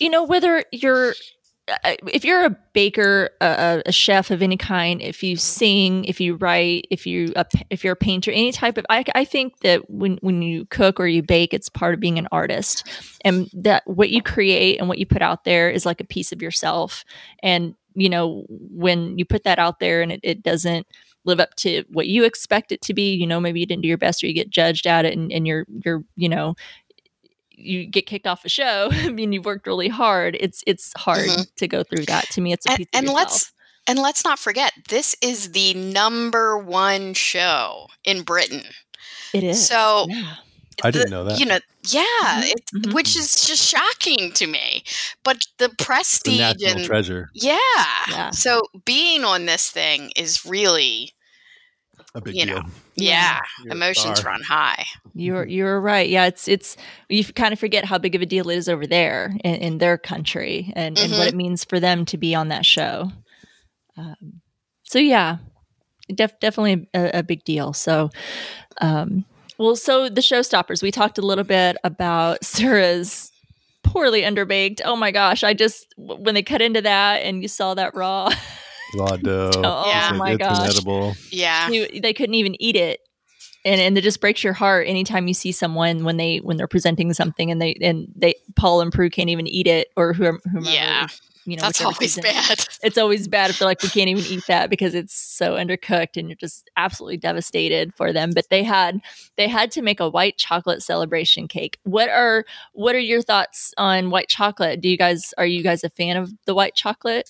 whether you're, if you're a baker, a chef of any kind, if you sing, if you write, if you're a painter, any type of, I think that when you cook or you bake, it's part of being an artist, and that what you create and what you put out there is like a piece of yourself. And, when you put that out there and it doesn't live up to what you expect it to be, maybe you didn't do your best or you get judged at it and you're you get kicked off a show. I mean, you've worked really hard. It's hard to go through that. To me, it's a piece of yourself. Let's not forget, this is the #1 show in Britain. It is. So I didn't know that. Which is just shocking to me. But the prestige, the national treasure. Yeah. So being on this thing is really a big deal. Emotions run high. You're right. Yeah, it's you kind of forget how big of a deal it is over there in their country and what it means for them to be on that show. So yeah, definitely a big deal. So, so the showstoppers, we talked a little bit about Sura's poorly underbaked. Oh my gosh! When they cut into that and you saw that raw. Oh my gosh. Inedible. Yeah. They couldn't even eat it. And it just breaks your heart anytime you see someone when they're presenting something and Paul and Prue can't even eat it, or whomever. Yeah. That's always bad. It's always bad if they're like, we can't even eat that because it's so undercooked, and you're just absolutely devastated for them. But they had to make a white chocolate celebration cake. What are your thoughts on white chocolate? Are you guys a fan of the white chocolate?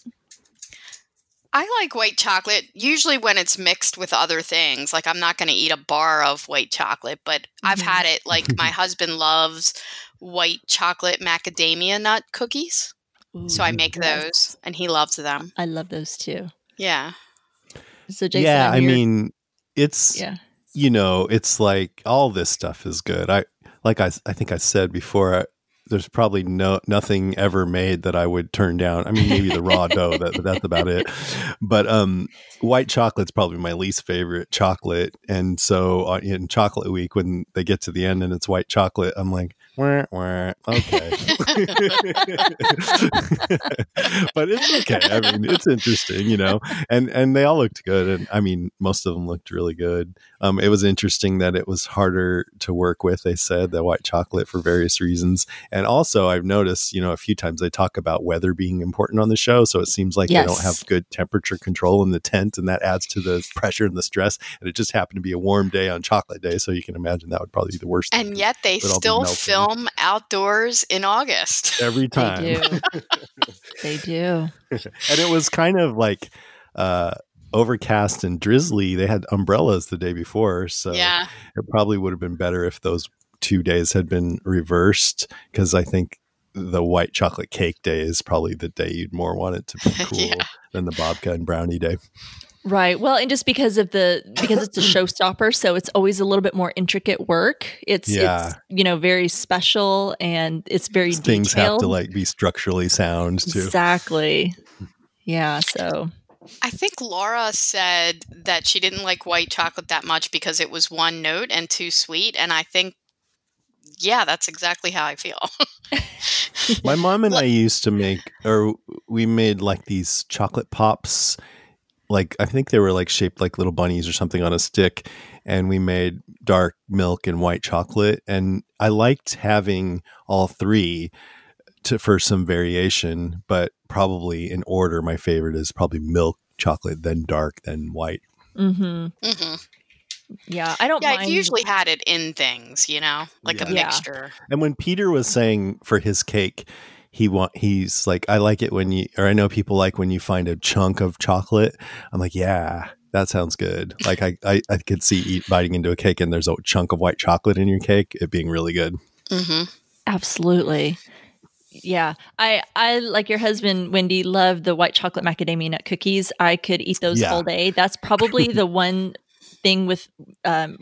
I like white chocolate, usually when it's mixed with other things. Like, I'm not going to eat a bar of white chocolate, but I've had it. Like, my husband loves white chocolate macadamia nut cookies. Ooh, so I make those, and he loves them. I love those too. Yeah. So Jason, yeah, I mean, it's, it's like all this stuff is good. I think I said before, there's probably nothing ever made that I would turn down. I mean, maybe the raw dough, that's about it. But white chocolate's probably my least favorite chocolate. And so in chocolate week, when they get to the end and it's white chocolate, I'm like, wah, wah, okay. But it's okay. I mean, it's interesting, and they all looked good. And I mean, most of them looked really good. It was interesting that it was harder to work with. They said the white chocolate for various reasons. And also, I've noticed, a few times they talk about weather being important on the show. So it seems like they don't have good temperature control in the tent, and that adds to the pressure and the stress. And it just happened to be a warm day on chocolate day. So you can imagine that would probably be the worst. And yet they still film outdoors in August. Every time. They do. And it was kind of like overcast and drizzly. They had umbrellas the day before. So it probably would have been better if those 2 days had been reversed, because I think the white chocolate cake day is probably the day you'd more want it to be cool than the babka and brownie day. Right. Well, and just because it's a showstopper, so it's always a little bit more intricate work. It's very special, and it's very detailed. Things have to be structurally sound too. Exactly. Yeah. So I think Laura said that she didn't like white chocolate that much because it was one note and too sweet. And I think, yeah, that's exactly how I feel. My mom and I used to we made like these chocolate pops. Like, I think they were like shaped like little bunnies or something on a stick. And we made dark milk and white chocolate. And I liked having all three for some variation, but probably in order, my favorite is probably milk chocolate, then dark, then white. Mm-hmm. Mm-hmm. Yeah, I don't mind. I've usually had it in things, you know, like a mixture. And when Peter was saying for his cake, he's like, I like it when you, or I know people like when you find a chunk of chocolate. I'm like, yeah, that sounds good. Like I could see biting into a cake and there's a chunk of white chocolate in your cake, it being really good. Mm-hmm. Absolutely. Yeah. I like your husband, Wendy, loved the white chocolate macadamia nut cookies. I could eat those all day. That's probably the one thing with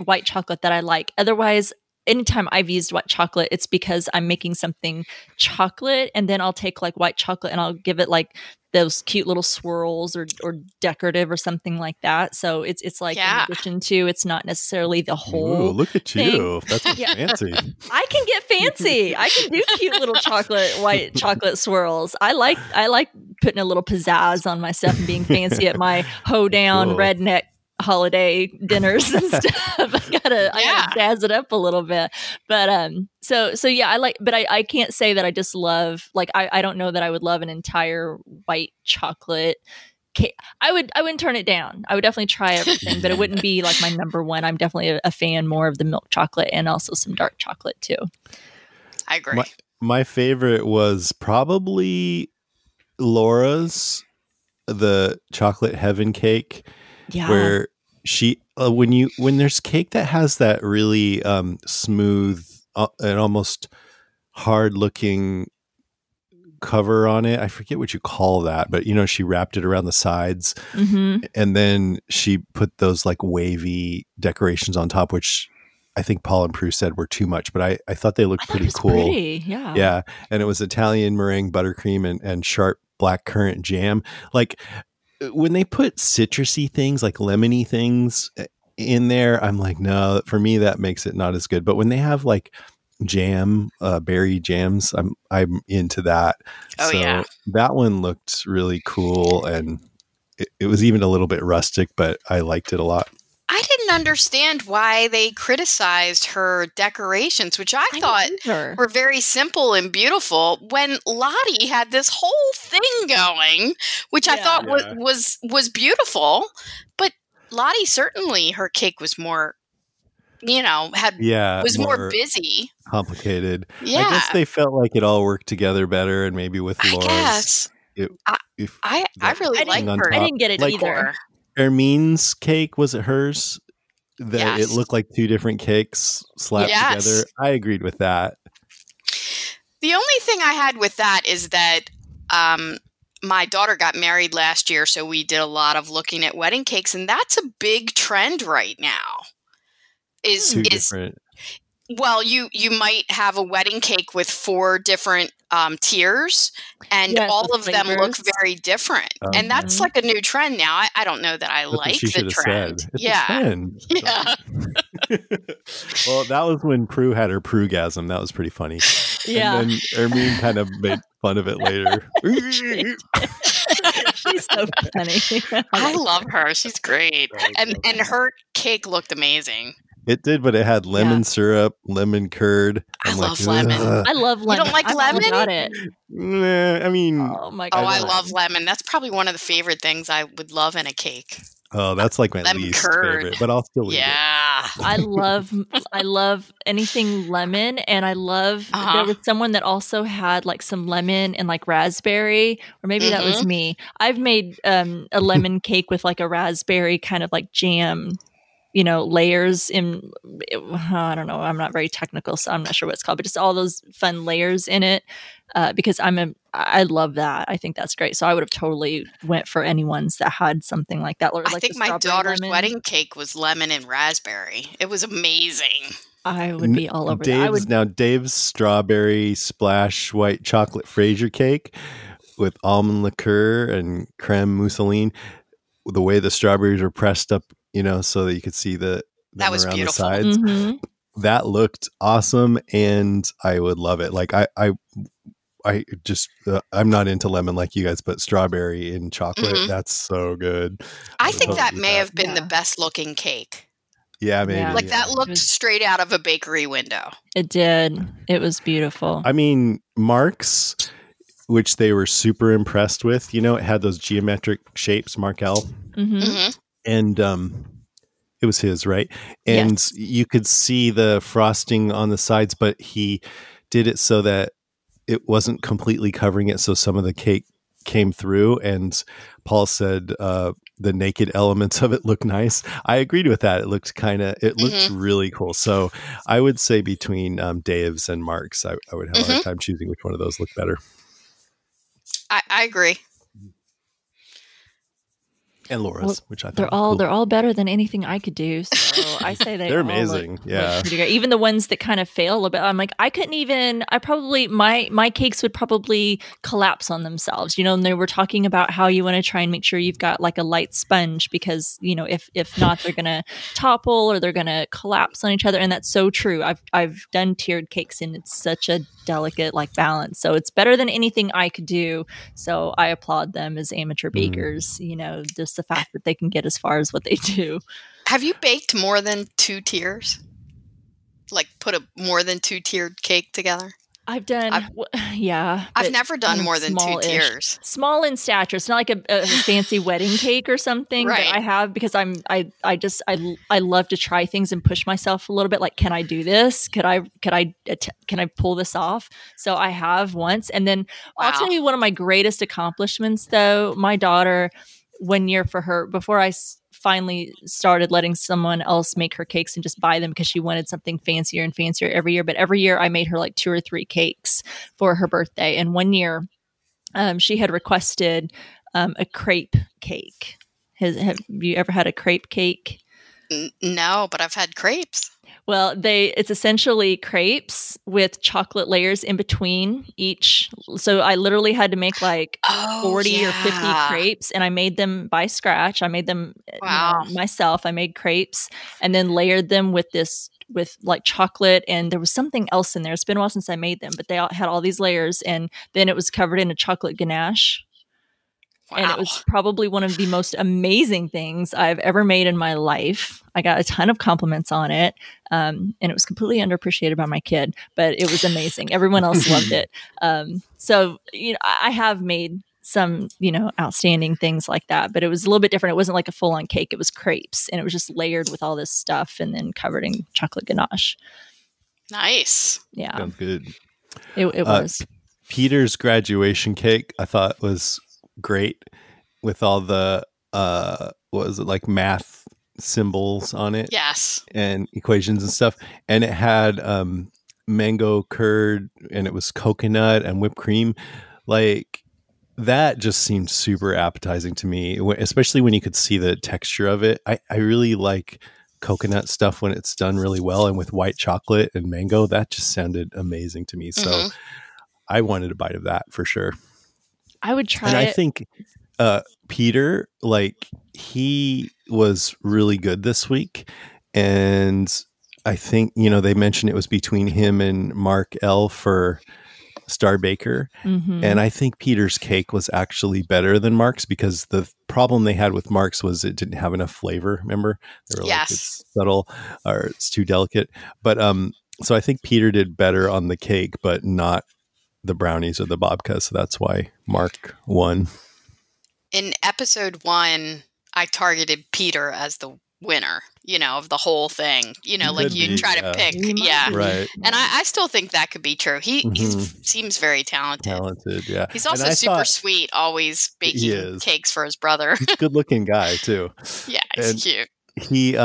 white chocolate that I like. Otherwise, anytime I've used white chocolate, it's because I'm making something chocolate, and then I'll take like white chocolate and I'll give it like those cute little swirls or decorative or something like that. So it's like in addition to, it's not necessarily the whole. Ooh, look at you. That's fancy. I can get fancy. I can do cute little white chocolate swirls. I like putting a little pizzazz on myself and being fancy at my hoedown redneck holiday dinners and stuff. I gotta jazz it up a little bit. But I like, but I can't say that I just love, like I don't know that I would love an entire white chocolate cake. I wouldn't turn it down. I would definitely try everything, but it wouldn't be like my number one. I'm definitely a fan more of the milk chocolate and also some dark chocolate too. I agree. My favorite was probably Laura's, the chocolate heaven cake. Yeah. Where she when there's cake that has that really smooth and almost hard looking cover on it, I forget what you call that, but you know, she wrapped it around the sides, and then she put those like wavy decorations on top, which I think Paul and Prue said were too much, but I thought they looked pretty cool. Pretty. Yeah, yeah, and it was Italian meringue buttercream and sharp black currant jam, like. When they put citrusy things, like lemony things in there, I'm like, no, for me, that makes it not as good. But when they have like jam, berry jams, I'm into that. Oh, so yeah. That one looked really cool. And it was even a little bit rustic, but I liked it a lot. I didn't understand why they criticized her decorations, which I thought were very simple and beautiful, when Lottie had this whole thing going, which I thought was beautiful. But Lottie, certainly her cake was more, you know, was more busy. Complicated. Yeah. I guess they felt like it all worked together better, and maybe with Laura's. Yes. I really liked her. I didn't get it either. Hermine's cake, was it hers? That it looked like two different cakes slapped together. I agreed with that. The only thing I had with that is that my daughter got married last year, so we did a lot of looking at wedding cakes, and that's a big trend right now. Different. Well, you might have a wedding cake with four different tiers, and all of them look very different. And that's like a new trend now. I don't know that I like the trend. It's a trend. Yeah. Well, that was when Prue had her Pruegasm. That was pretty funny. Yeah. And then Hermine kind of made fun of it later. She's so funny. I love her. She's great. And her cake looked amazing. It did, but it had lemon syrup, lemon curd. I love lemon. You don't like lemon? I got it. Nah, I mean. Oh, my God. I love lemon. That's probably one of the favorite things I would love in a cake. Oh, that's like my least favorite, but I'll still eat it. Yeah. I love anything lemon, and I love, there was someone that also had like some lemon and like raspberry, or maybe that was me. I've made a lemon cake with like a raspberry kind of like jam, you know, layers in, I don't know, I'm not very technical, so I'm not sure what it's called, but just all those fun layers in it, because I love that. I think that's great. So I would have totally went for anyone's that had something like that. Like I think my daughter's wedding cake was lemon and raspberry. It was amazing. I would be all over that. Dave's strawberry splash white chocolate Fraser cake with almond liqueur and creme mousseline. The way the strawberries were pressed up, you know, so that you could see that was around beautiful. The sides. Mm-hmm. That looked awesome, and I would love it. Like I just I'm not into lemon like you guys, but strawberry in chocolate, that's so good. I think that may have been the best looking cake. Yeah, maybe. Like that looked straight out of a bakery window. It did. It was beautiful. I mean, Mark's which they were super impressed with. You know, it had those geometric shapes, Mark L. Mm-hmm. Mm-hmm. And it was his, right? And you could see the frosting on the sides, but he did it so that it wasn't completely covering it. So some of the cake came through, and Paul said the naked elements of it look nice. I agreed with that. It looked looked really cool. So I would say between Dave's and Mark's, I would have a hard time choosing which one of those looked better. I agree. And Laura's, which I thought they're all better than anything I could do. So I say they're amazing. Even the ones that kind of fail a bit. I'm like, my cakes would probably collapse on themselves. You know, and they were talking about how you want to try and make sure you've got like a light sponge, because you know if not, they're gonna topple or they're gonna collapse on each other. And that's so true. I've done tiered cakes, and it's such a delicate balance. So it's better than anything I could do. So I applaud them as amateur bakers. Mm. You know, just the fact that they can get as far as what they do. Have you baked more than two tiers? Like put a more than two tiered cake together? I've never done more than two tiers. Small in stature. It's not like a fancy wedding cake or something that I have, because I love to try things and push myself a little bit. Like, can I do this? Can I pull this off? So I have once. And then I'll tell you one of my greatest accomplishments though. My daughter, one year for her, before I finally started letting someone else make her cakes and just buy them, because she wanted something fancier and fancier every year. But every year I made her like 2 or 3 cakes for her birthday. And one year she had requested a crepe cake. Have you ever had a crepe cake? No, but I've had crepes. Well, it's essentially crepes with chocolate layers in between each. So I literally had to make 40 or 50 crepes, and I made them by scratch. I made them myself. I made crepes and then layered them with chocolate, and there was something else in there. It's been a while since I made them, but they all had all these layers, and then it was covered in a chocolate ganache. Wow. And it was probably one of the most amazing things I've ever made in my life. I got a ton of compliments on it, and it was completely underappreciated by my kid, but it was amazing. Everyone else loved it. So, you know, I have made some, you know, outstanding things like that, but it was a little bit different. It wasn't like a full-on cake. It was crepes, and it was just layered with all this stuff and then covered in chocolate ganache. Nice. Yeah. Sounds good. It was. Peter's graduation cake, I thought, was great, with all the math symbols on it, yes, and equations and stuff, and it had mango curd, and it was coconut and whipped cream. Like, that just seemed super appetizing to me, especially when you could see the texture of it. I really like coconut stuff when it's done really well, and with white chocolate and mango, that just sounded amazing to me. So I wanted a bite of that for sure. I would try it. And I think Peter, he was really good this week. And I think, you know, they mentioned it was between him and Mark L for Star Baker. Mm-hmm. And I think Peter's cake was actually better than Mark's, because the problem they had with Mark's was it didn't have enough flavor. Remember? They were it's subtle, or it's too delicate. But so I think Peter did better on the cake, but not the brownies or the babka, so that's why Mark won. In episode 1, I targeted Peter as the winner, you know, of the whole thing. You know, you try to pick, right. And I still think that could be true. He seems very talented. Talented, yeah. He's also super sweet, always baking cakes for his brother. He's a good-looking guy too. Yeah, he's cute. He,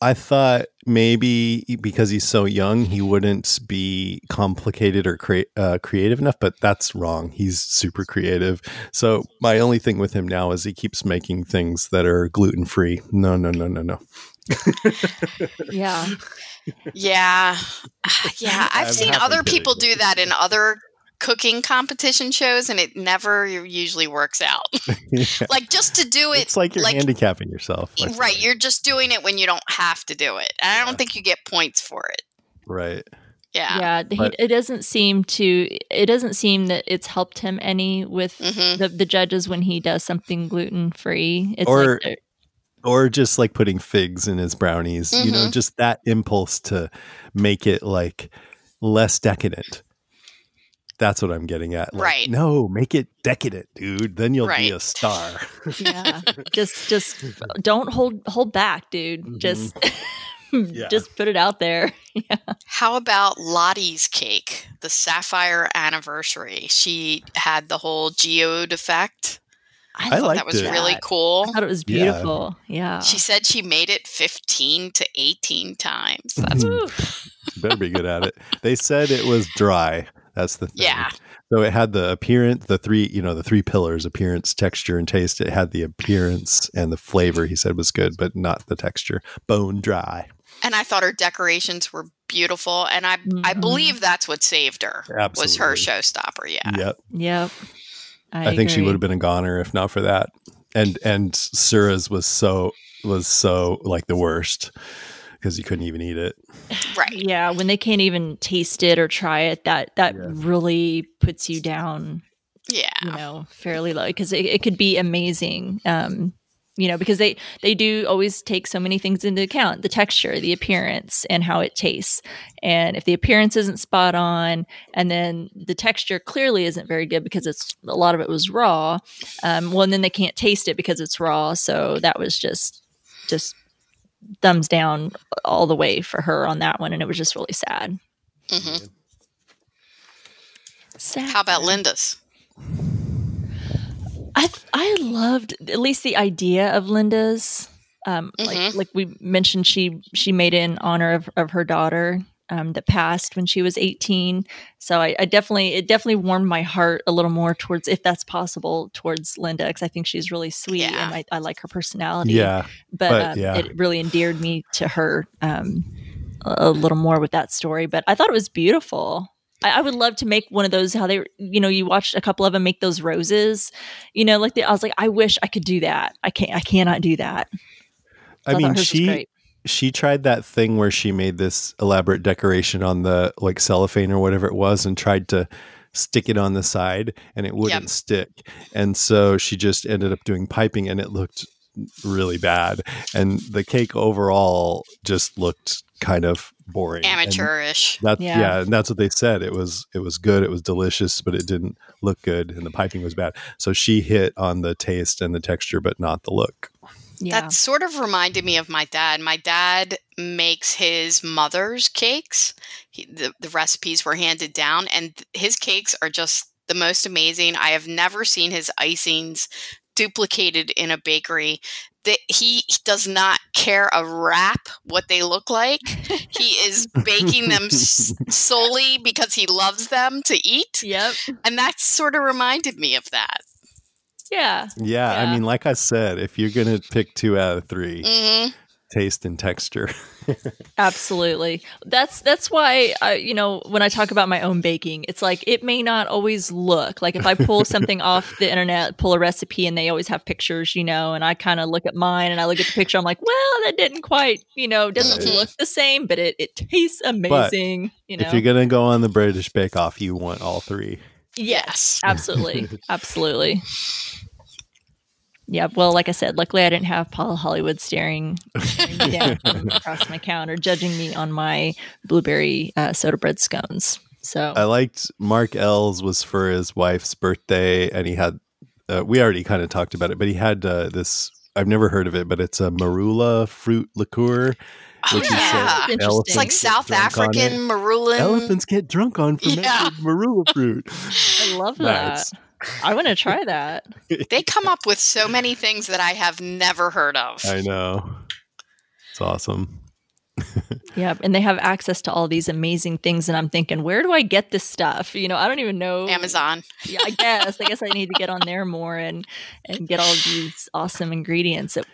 I thought maybe because he's so young, he wouldn't be complicated or creative enough, but that's wrong. He's super creative. So my only thing with him now is he keeps making things that are gluten-free. No. Yeah. I've seen other people do that in other cooking competition shows, and it never usually works out. Just to do it, it's like you're handicapping yourself, right? You're just doing it when you don't have to do it, and I don't think you get points for it, right? It doesn't seem that it's helped him any with the judges when he does something gluten-free. It's or just like putting figs in his brownies, you know, just that impulse to make it less decadent. That's what I'm getting at. Like, right. No, make it decadent, dude. Then you'll be a star. Yeah. Just don't hold back, dude. Mm-hmm. Just put it out there. Yeah. How about Lottie's cake, the sapphire anniversary? She had the whole geode effect. I thought that was really cool. I thought it was beautiful. Yeah. She said she made it 15 to 18 times. That's better be good at it. They said it was dry. That's the thing. Yeah. So it had the appearance, the three pillars, appearance, texture, and taste. It had the appearance and the flavor he said was good, but not the texture. Bone dry. And I thought her decorations were beautiful. And I believe that's what saved her. Absolutely. Was her showstopper. Yeah. Yep. I think she would have been a goner if not for that. And Sura's was so like the worst because you couldn't even eat it. Right. Yeah. When they can't even taste it or try it, that really puts you down. Yeah. Fairly low because it could be amazing. Because they do always take so many things into account, the texture, the appearance, and how it tastes. And if the appearance isn't spot on, and then the texture clearly isn't very good because it's a lot of it was raw, and then they can't taste it because it's raw. So that was just thumbs down all the way for her on that one. And it was just really sad. Mm-hmm. Sad. How about Linda's? I loved at least the idea of Linda's. Like we mentioned, she made it in honor of her daughter that passed when she was 18. So it definitely warmed my heart a little more towards, if that's possible, towards Linda, because I think she's really sweet and I like her personality. Yeah, but it really endeared me to her a little more with that story. But I thought it was beautiful. I would love to make one of those, how they, you watched a couple of them make those roses, I was like, I wish I could do that. I cannot do that. I mean, she tried that thing where she made this elaborate decoration on the like cellophane or whatever it was and tried to stick it on the side and it wouldn't stick. And so she just ended up doing piping and it looked really bad. And the cake overall just looked kind of boring, amateurish. And that's what they said. It was good, it was delicious, but it didn't look good, and the piping was bad. So she hit on the taste and the texture, but not the look. Yeah. That sort of reminded me of my dad. My dad makes his mother's cakes. The recipes were handed down, and his cakes are just the most amazing. I have never seen his icings duplicated in a bakery. That he does not care a rap what they look like. He is baking them solely because he loves them to eat. Yep. And that sort of reminded me of that. Yeah. Yeah. I mean, like I said, if you're going to pick 2 out of 3, taste and texture. Absolutely. That's why, when I talk about my own baking, it's like it may not always look like, if I pull something off the internet, pull a recipe, and they always have pictures, and I kind of look at mine and I look at the picture. I'm like, well, that didn't quite, doesn't look the same, but it tastes amazing. But if you're going to go on the British Bake Off, you want all 3. Yes, absolutely. Absolutely. Yeah, well, like I said, luckily I didn't have Paul Hollywood staring me down across my counter, judging me on my blueberry soda bread scones. So I liked Mark L's was for his wife's birthday, and he had we already kind of talked about it, but he had this. I've never heard of it, but it's a marula fruit liqueur. Oh, yeah. It's like South African marula. Elephants get drunk on fermented marula fruit. I love that. I want to try that. They come up with so many things that I have never heard of. I know. It's awesome. Yeah, and they have access to all these amazing things, and I'm thinking, where do I get this stuff? I don't even know. Amazon. Yeah, I guess I need to get on there more and get all these awesome ingredients that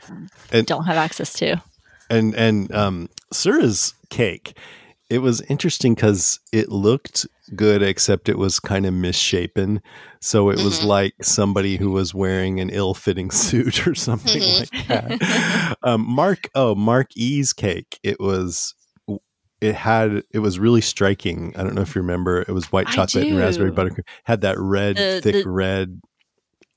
I don't have access to. And Sura's cake, it was interesting because it looked good, except it was kind of misshapen. So it was like somebody who was wearing an ill-fitting suit or something like that. Mark E's cake. It was really striking. I don't know if you remember. It was white chocolate and raspberry buttercream. Had that red, thick red.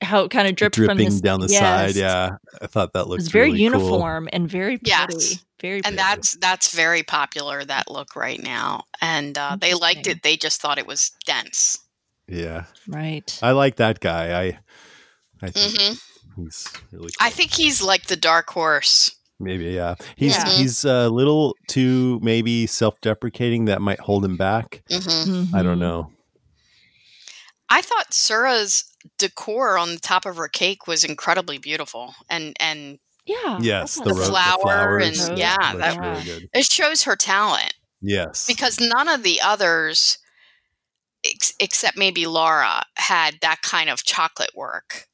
How it kind of dripping from down the side. Yeah. I thought that looked very really uniform cool. And very pretty. Yes. Very pretty. And that's very popular, that look right now. And they liked it. They just thought it was dense. Yeah. Right. I like that guy. I think he's really cool. I think he's like the dark horse. Maybe, yeah. He's a little too maybe self-deprecating. That might hold him back. I don't know. I thought Sura's decor on the top of her cake was incredibly beautiful, and yeah, yes, the flowers, and really good. It shows her talent. Yes, because none of the others, except maybe Laura, had that kind of chocolate work.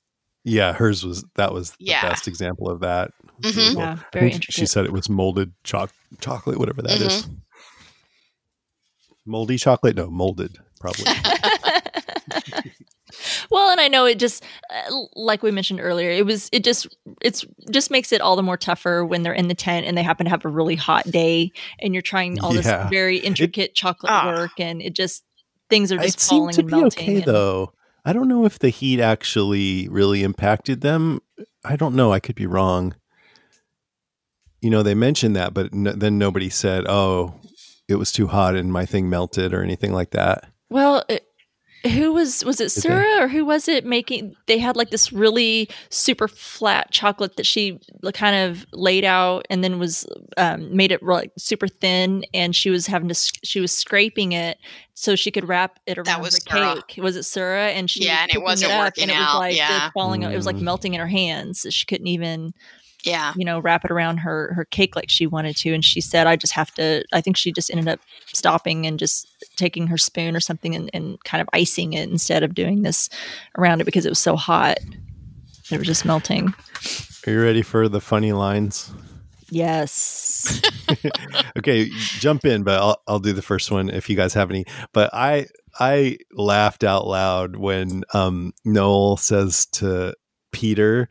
Yeah, hers was the best example of that. Really cool. Yeah, very interesting. She said it was molded chocolate, whatever that is. Moldy chocolate? No, molded probably. Well, and I know it just, like we mentioned earlier, it just makes it all the more tougher when they're in the tent and they happen to have a really hot day and you're trying all this very intricate chocolate work, and it just, things are just falling and melting. Okay, though. I don't know if the heat actually really impacted them. I don't know. I could be wrong. You know, they mentioned that, but then nobody said, oh, it was too hot and my thing melted or anything like that. Well, was it Sura or who was it making? They had like this really super flat chocolate that she kind of laid out and then was made it like super thin, and she was having to scraping it so she could wrap it around her cake. Was it Sura? And she and it wasn't working out. It was like falling. It was like melting in her hands. She couldn't even wrap it around her cake like she wanted to. And she said, I think she just ended up stopping and just taking her spoon or something and kind of icing it instead of doing this around it because it was so hot. It was just melting. Are you ready for the funny lines? Yes. Okay, jump in, but I'll do the first one if you guys have any. But I laughed out loud when Noel says to Peter,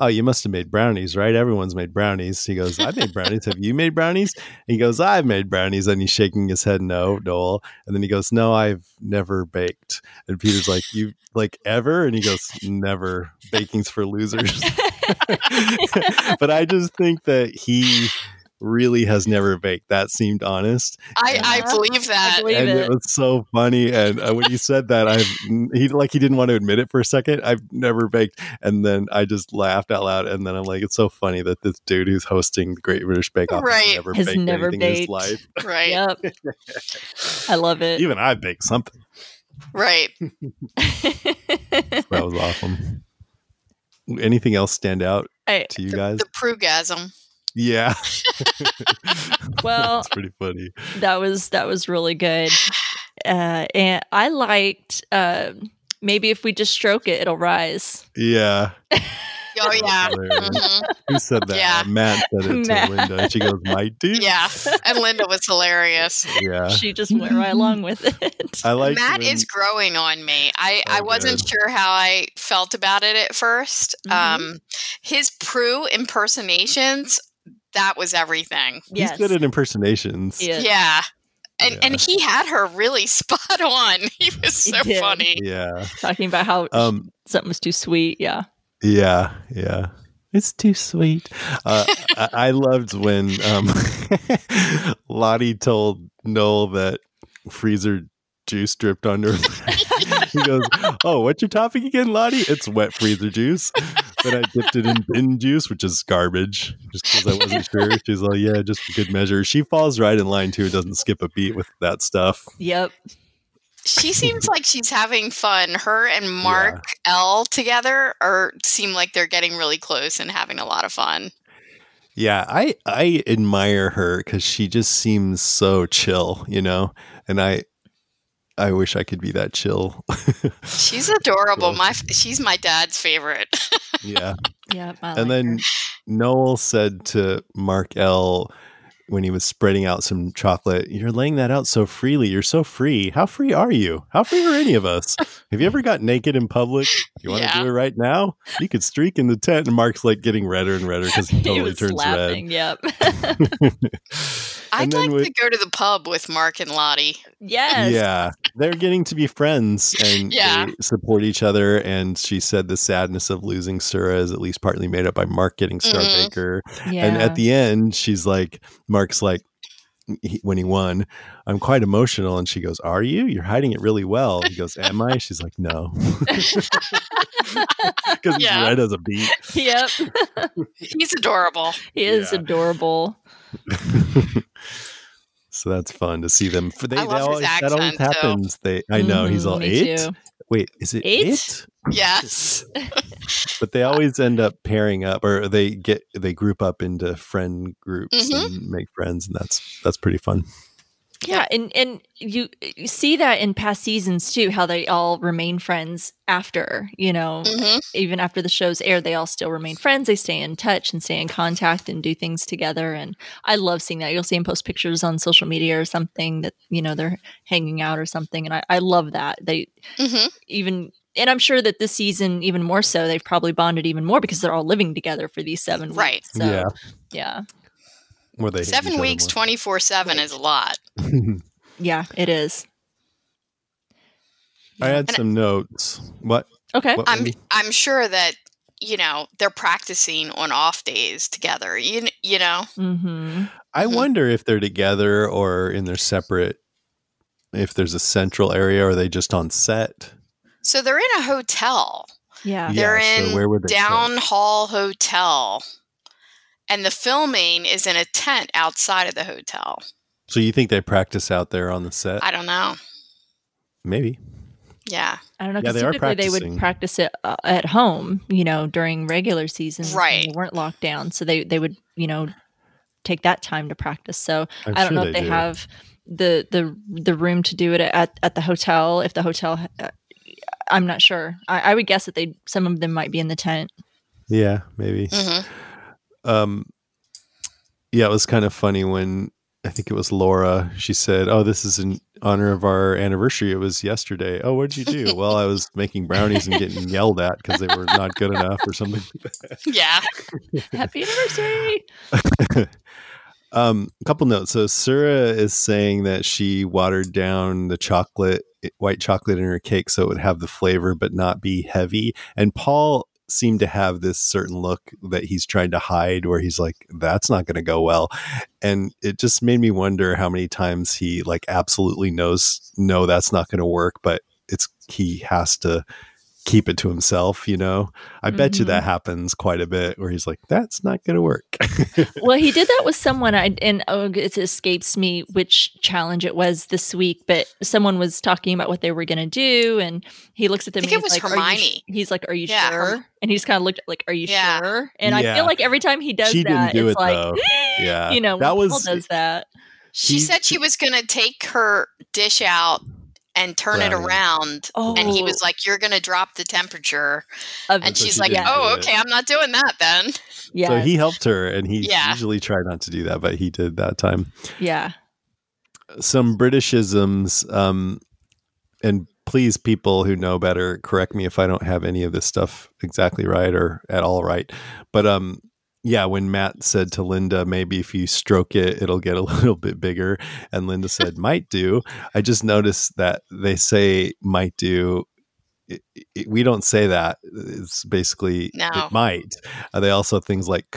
oh, you must have made brownies, right? Everyone's made brownies. He goes, I've made brownies. Have you made brownies? And he goes, I've made brownies. And he's shaking his head, no, Noel. And then he goes, no, I've never baked. And Peter's like, you like ever? And he goes, never. Baking's for losers. But I just think that he really has never baked. That seemed honest. I believe that. I believe it was so funny. And when you said that, he didn't want to admit it for a second. I've never baked. And then I just laughed out loud. And then I'm like, it's so funny that this dude who's hosting the Great British Bake Off has never baked anything in his life. Right. Yep. I love it. Even I baked something. Right. That was awesome. Anything else stand out to you guys? The Prugasm. Yeah. Well, that's pretty funny. That was really good. And I liked maybe if we just stroke it, it'll rise. Yeah. Oh yeah. Who said that? Yeah. Matt said it to Linda. And she goes, my dude. Yeah. And Linda was hilarious. Yeah. She just went right along with it. I like Matt is growing on me. I wasn't sure how I felt about it at first. His Prue impersonations. That was everything. Yes. He's good at impersonations. Yeah. And he had her really spot on. He was so funny. Yeah. Talking about how something was too sweet. Yeah. Yeah. Yeah. It's too sweet. I loved when Lottie told Noel that freezer juice dripped under him. He goes, oh, what's your topic again, Lottie? It's wet freezer juice. But I dipped it in bin juice, which is garbage, just because I wasn't sure. She's like, yeah, just for good measure. She falls right in line, too. Doesn't skip a beat with that stuff. Yep. She seems like she's having fun. Her and Mark L together seem like they're getting really close and having a lot of fun. Yeah, I admire her because she just seems so chill, you know? And I wish I could be that chill. She's adorable. She's my dad's favorite. Yeah. Yeah. And then Noel said to Mark L. when he was spreading out some chocolate, you're laying that out so freely. You're so free. How free are you? How free are any of us? Have you ever got naked in public? You want to do it right now? You could streak in the tent. And Mark's like getting redder and redder because he totally turns laughing. Red. Yep. I'd like to go to the pub with Mark and Lottie. Yes. Yeah. They're getting to be friends and they support each other. And she said the sadness of losing Sura is at least partly made up by Mark getting Star Baker. Yeah. And at the end, Mark's like, when he won, I'm quite emotional. And she goes, are you? You're hiding it really well. He goes, am I? She's like, no. Because he's red as a beet. Yep. He's adorable. He is adorable. So that's fun to see them. They always, accent, that always happens. So. I know. He's all eight. Too. Wait, is it eight? Yes. But they always end up pairing up, or they group up into friend groups and make friends, and that's pretty fun. Yeah, and you see that in past seasons too, how they all remain friends after, even after the show's air, they all still remain friends. They stay in touch and stay in contact and do things together. And I love seeing that. You'll see them post pictures on social media or something that, they're hanging out or something. And I love that. They even, and I'm sure that this season, even more so, they've probably bonded even more because they're all living together for these 7 weeks. Right. So, yeah. 7 weeks, 24/7 is a lot. Yeah, it is. I had some notes. What? Okay. What, I'm sure that, they're practicing on off days together, you know? Mm-hmm. I wonder if they're together or in their separate, if there's a central area or are they just on set? So they're in a hotel. Yeah. They're in Down Hall Hotel. And the filming is in a tent outside of the hotel. So you think they practice out there on the set? I don't know. Maybe. Yeah. I don't know. Yeah, typically they would practice it at home, during regular seasons. Right. They weren't locked down. So they would, take that time to practice. So I don't know if they have the room to do it at the hotel. If the hotel, I'm not sure. I would guess that some of them might be in the tent. Yeah, maybe. Mm-hmm. It was kind of funny when I think it was Laura, she said, oh, this is in honor of our anniversary. It was yesterday. Oh, what'd you do? Well, I was making brownies and getting yelled at because they were not good enough or something. Yeah. Happy anniversary. A couple notes. So Sura is saying that she watered down the white chocolate in her cake so it would have the flavor but not be heavy. And Paul seem to have this certain look that he's trying to hide where he's like, that's not going to go well. And it just made me wonder how many times he absolutely knows, no, that's not going to work, but he has to keep it to himself. I bet you that happens quite a bit where he's like, that's not going to work. Well, he did that with someone it escapes me which challenge it was this week, but someone was talking about what they were going to do. And he looks at them. I think it was like, Hermione. He's like, are you sure? And he just kind of looked like, are you sure? And I feel like every time he does that, it's like, yeah. Paul does that. She said she was going to take her dish out and turn it around. Oh. And he was like, you're going to drop the temperature. And she's like, oh, okay, I'm not doing that then. Yeah. So he helped her, and he usually tried not to do that, but he did that time. Yeah. Some Britishisms, and please, people who know better, correct me if I don't have any of this stuff exactly right or at all right. But when Matt said to Linda, maybe if you stroke it, it'll get a little bit bigger. And Linda said, might do. I just noticed that they say might do. We don't say that. It's basically it might. They also say things like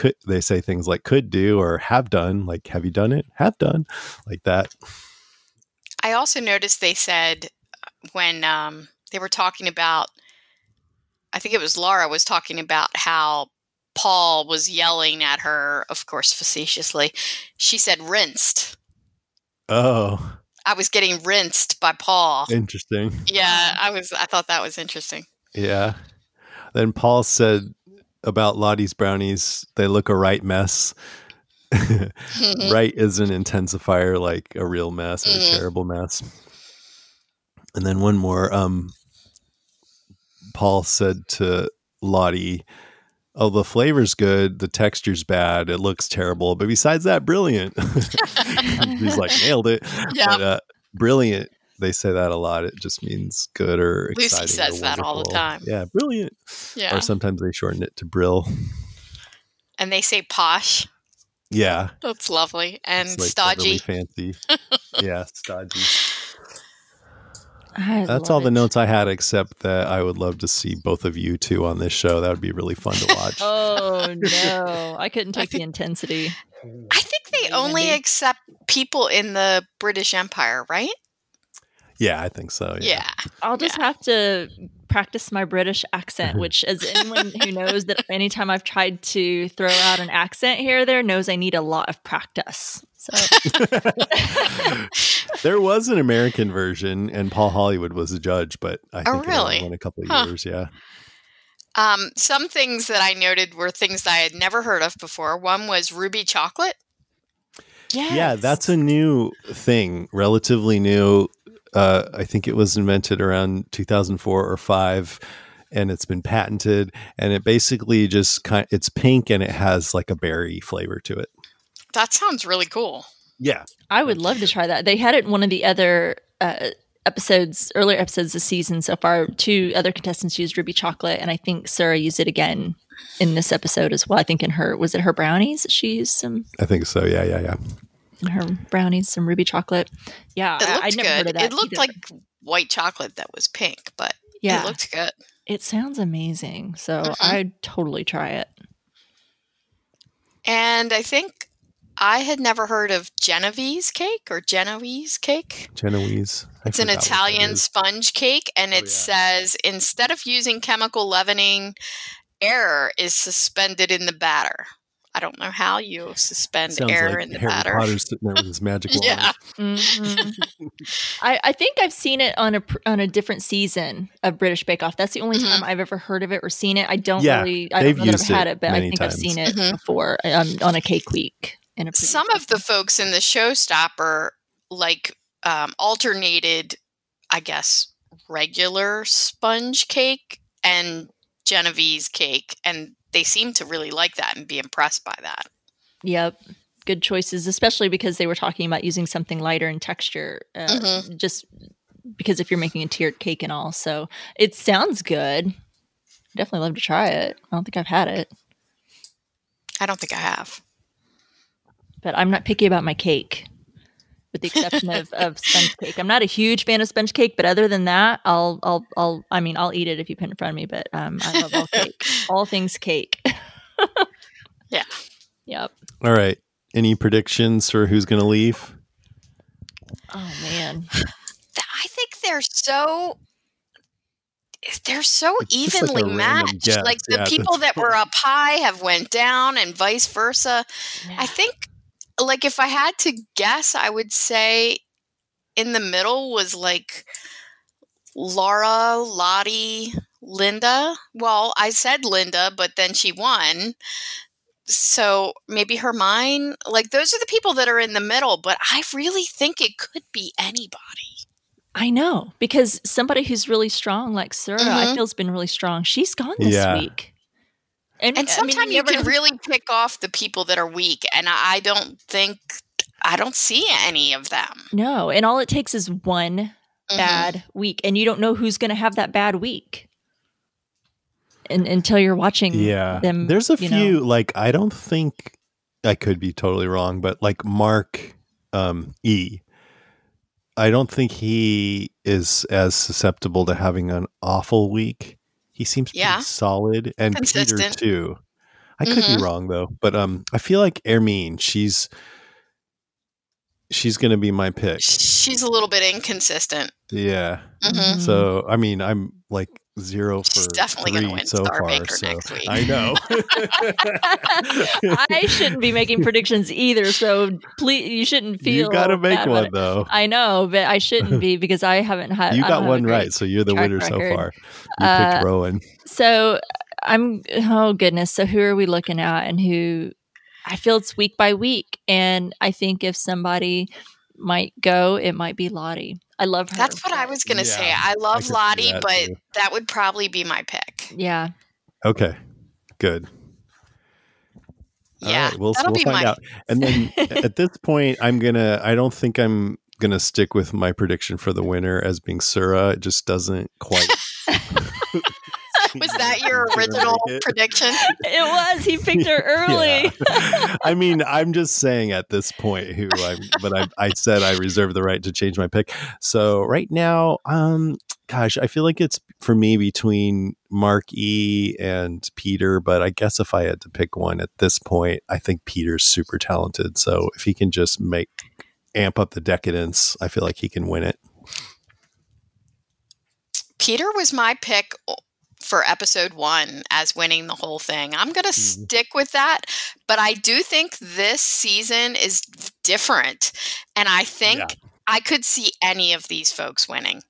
could do or have done. Like, have you done it? Have done. Like that. I also noticed they said when they were talking about, I think it was Laura was talking about how Paul was yelling at her, of course, facetiously. She said rinsed. Oh. I was getting rinsed by Paul. Interesting. Yeah, I thought that was interesting. Yeah. Then Paul said about Lottie's brownies, they look a right mess. Right is an intensifier, like a real mess or a terrible mess. And then one more. Paul said to Lottie, oh, the flavor's good. The texture's bad. It looks terrible. But besides that, brilliant. He's like, nailed it. Yeah. But, brilliant. They say that a lot. It just means good or exciting. Lucy says that all the time. Yeah, brilliant. Yeah. Or sometimes they shorten it to brill. And they say posh. Yeah. That's lovely. And it's stodgy. Fancy. Yeah, stodgy. That's all the notes I had, except that I would love to see both of you two on this show. That would be really fun to watch. Oh, no. I couldn't take the intensity. I think they only accept people in the British Empire, right? Yeah, I think so. Yeah. I'll just have to practice my British accent, which as anyone who knows that anytime I've tried to throw out an accent here or there knows I need a lot of practice. So there was an American version and Paul Hollywood was the judge, but I think it won a couple of years. Yeah. Some things that I noted were things that I had never heard of before. One was ruby chocolate. Yes. Yeah, that's a new thing, relatively new. I think it was invented around 2004 or 5, and it's been patented. And it basically just it's pink and it has like a berry flavor to it. That sounds really cool. Yeah, I would love to try that. They had it in one of the other earlier episodes this season so far. Two other contestants used ruby chocolate, and I think Sura used it again in this episode as well. I think in her her brownies? She used some. I think so. Yeah. Her brownies, some ruby chocolate. Yeah, I never heard of that. It looked like white chocolate that was pink, but it looked good. It sounds amazing. So I'd totally try it. And I think I had never heard of Genoese cake. Genoese. It's an Italian sponge cake, and it says instead of using chemical leavening, air is suspended in the batter. I don't know how you suspend air in the batter. Harry Potter's sitting there with his magic wand. Yeah. Mm-hmm. I think I've seen it on a different season of British Bake Off. That's the only time I've ever heard of it or seen it. I don't know that I've had it, but I think I've seen it before on a cake week. Some of the folks in the Showstopper alternated, I guess, regular sponge cake and Genoese cake, and they seem to really like that and be impressed by that. Yep. Good choices, especially because they were talking about using something lighter in texture, just because if you're making a tiered cake and all. So it sounds good. Definitely love to try it. I don't think I've had it. I don't think I have. But I'm not picky about my cake, with the exception of sponge cake. I'm not a huge fan of sponge cake, but other than that, I'll eat it if you put it in front of me, but I love all cake. All things cake. Yeah. Yep. All right. Any predictions for who's going to leave? Oh man. I think they're so evenly matched. The people that were up high have went down and vice versa. Yeah. I think if I had to guess, I would say in the middle was Laura, Lottie, Linda. Well, I said Linda, but then she won. So maybe Hermine. Those are the people that are in the middle, but I really think it could be anybody. I know, because somebody who's really strong, like Sura, I feel has been really strong. She's gone this week. And sometimes you can really pick off the people that are weak, and I don't see any of them. No, and all it takes is one bad week, and you don't know who's going to have that bad week until you're watching them. There's a few, I don't think, I could be totally wrong, but Mark E., I don't think he is as susceptible to having an awful week. He seems pretty solid, and consistent. Peter too. I could be wrong though, but I feel like Hermine, she's going to be my pick. She's a little bit inconsistent. Yeah. Mm-hmm. So I mean, I'm zero for she's definitely going to win so Star Baker next week. I know. I shouldn't be making predictions either, so please, you shouldn't feel. You got to make one though. I know, but I shouldn't be because I haven't had. You got one right, so you're the winner so far. You picked Rowan. So I'm. Oh goodness. So who are we looking at, and who? I feel it's week by week, and I think if somebody might go, it might be Lottie. I love her. That's what I was going to say. I love Lottie, but that would probably be my pick. Yeah. Okay. Good. Yeah. Right. We'll find out. And then at this point, I don't think I'm going to stick with my prediction for the winner as being Sura. It just doesn't quite. Was that your original prediction? It was. He picked her early. Yeah. I mean, I'm just saying at this point I said I reserve the right to change my pick. So right now, I feel like it's for me between Mark E and Peter. But I guess if I had to pick one at this point, I think Peter's super talented. So if he can just make amp up the decadence, I feel like he can win it. Peter was my pick for episode one as winning the whole thing. I'm going to stick with that, but I do think this season is different. And I think I could see any of these folks winning.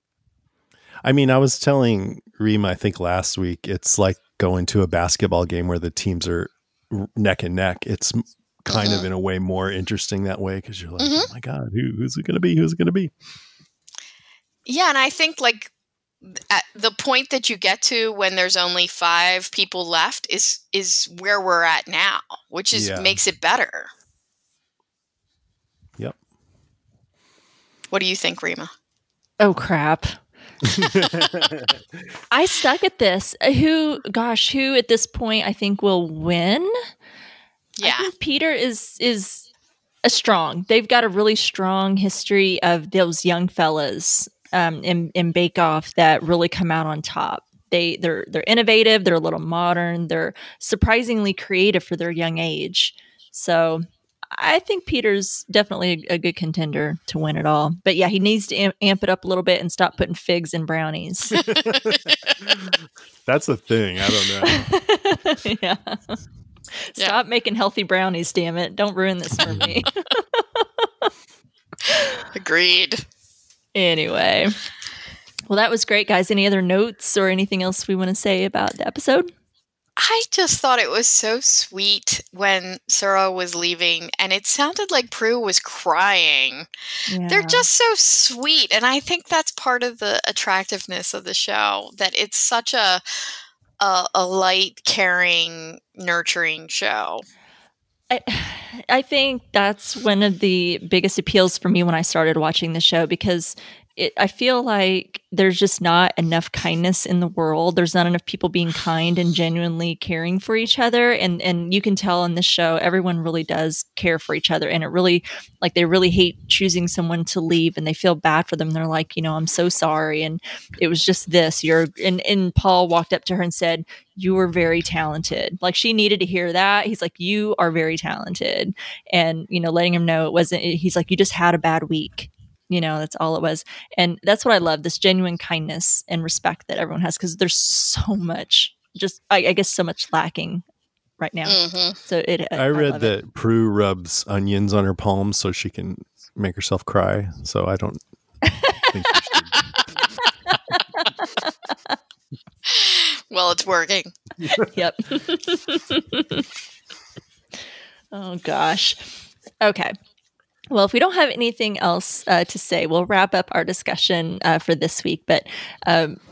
I mean, I was telling Reema, I think last week, it's like going to a basketball game where the teams are neck and neck. It's kind of in a way more interesting that way, because you're like, oh my God, who's it going to be? Who's it going to be? Yeah. And I think like at the point that you get to when there's only 5 people left is where we're at now, which is makes it better. Yep. What do you think, Reema? Oh, crap. I stuck at this. Who at this point I think will win? Yeah. I think Peter is a strong. They've got a really strong history of those young fellas in Bake Off that really come out on top. They're innovative, they're a little modern, they're surprisingly creative for their young age. So I think Peter's definitely a good contender to win it all. But yeah, he needs to amp it up a little bit and stop putting figs in brownies. That's the thing. I don't know. Stop making healthy brownies, damn it. Don't ruin this for me. Agreed. Anyway. Well, that was great, guys. Any other notes or anything else we want to say about the episode? I just thought it was so sweet when Sura was leaving, and it sounded like Prue was crying. Yeah. They're just so sweet, and I think that's part of the attractiveness of the show, that it's such a light, caring, nurturing show. I think that's one of the biggest appeals for me when I started watching the show, because I feel like there's just not enough kindness in the world. There's not enough people being kind and genuinely caring for each other. And you can tell in this show, everyone really does care for each other. And it really, like, they really hate choosing someone to leave, and they feel bad for them. They're like, you know, I'm so sorry. And it was just this, and Paul walked up to her and said, you are very talented. Like, she needed to hear that. He's like, you are very talented. And, you know, letting him know it wasn't, he's like, you just had a bad week. You know, that's all it was. And that's what I love, this genuine kindness and respect that everyone has, because there's so much, just, I guess, so much lacking right now. Mm-hmm. So I read that it. Prue rubs onions on her palms so she can make herself cry. So I don't think she should. Well, it's working. Yep. Oh, gosh. Okay. Well, if we don't have anything else to say, we'll wrap up our discussion for this week. But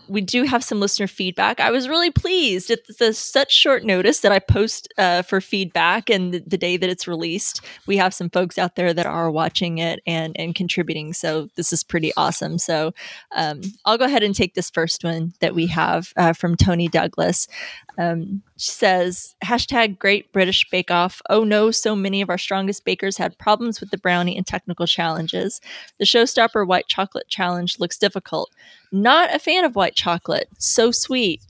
we do have some listener feedback. I was really pleased at such short notice that I post for feedback, and the day that it's released, we have some folks out there that are watching it and contributing. So this is pretty awesome. So I'll go ahead and take this first one that we have from Tony Douglas. She says, hashtag Great British Bake Off. Oh no, so many of our strongest bakers had problems with the brownie and technical challenges. The Showstopper White Chocolate Challenge looks difficult. Not a fan of white chocolate. So sweet.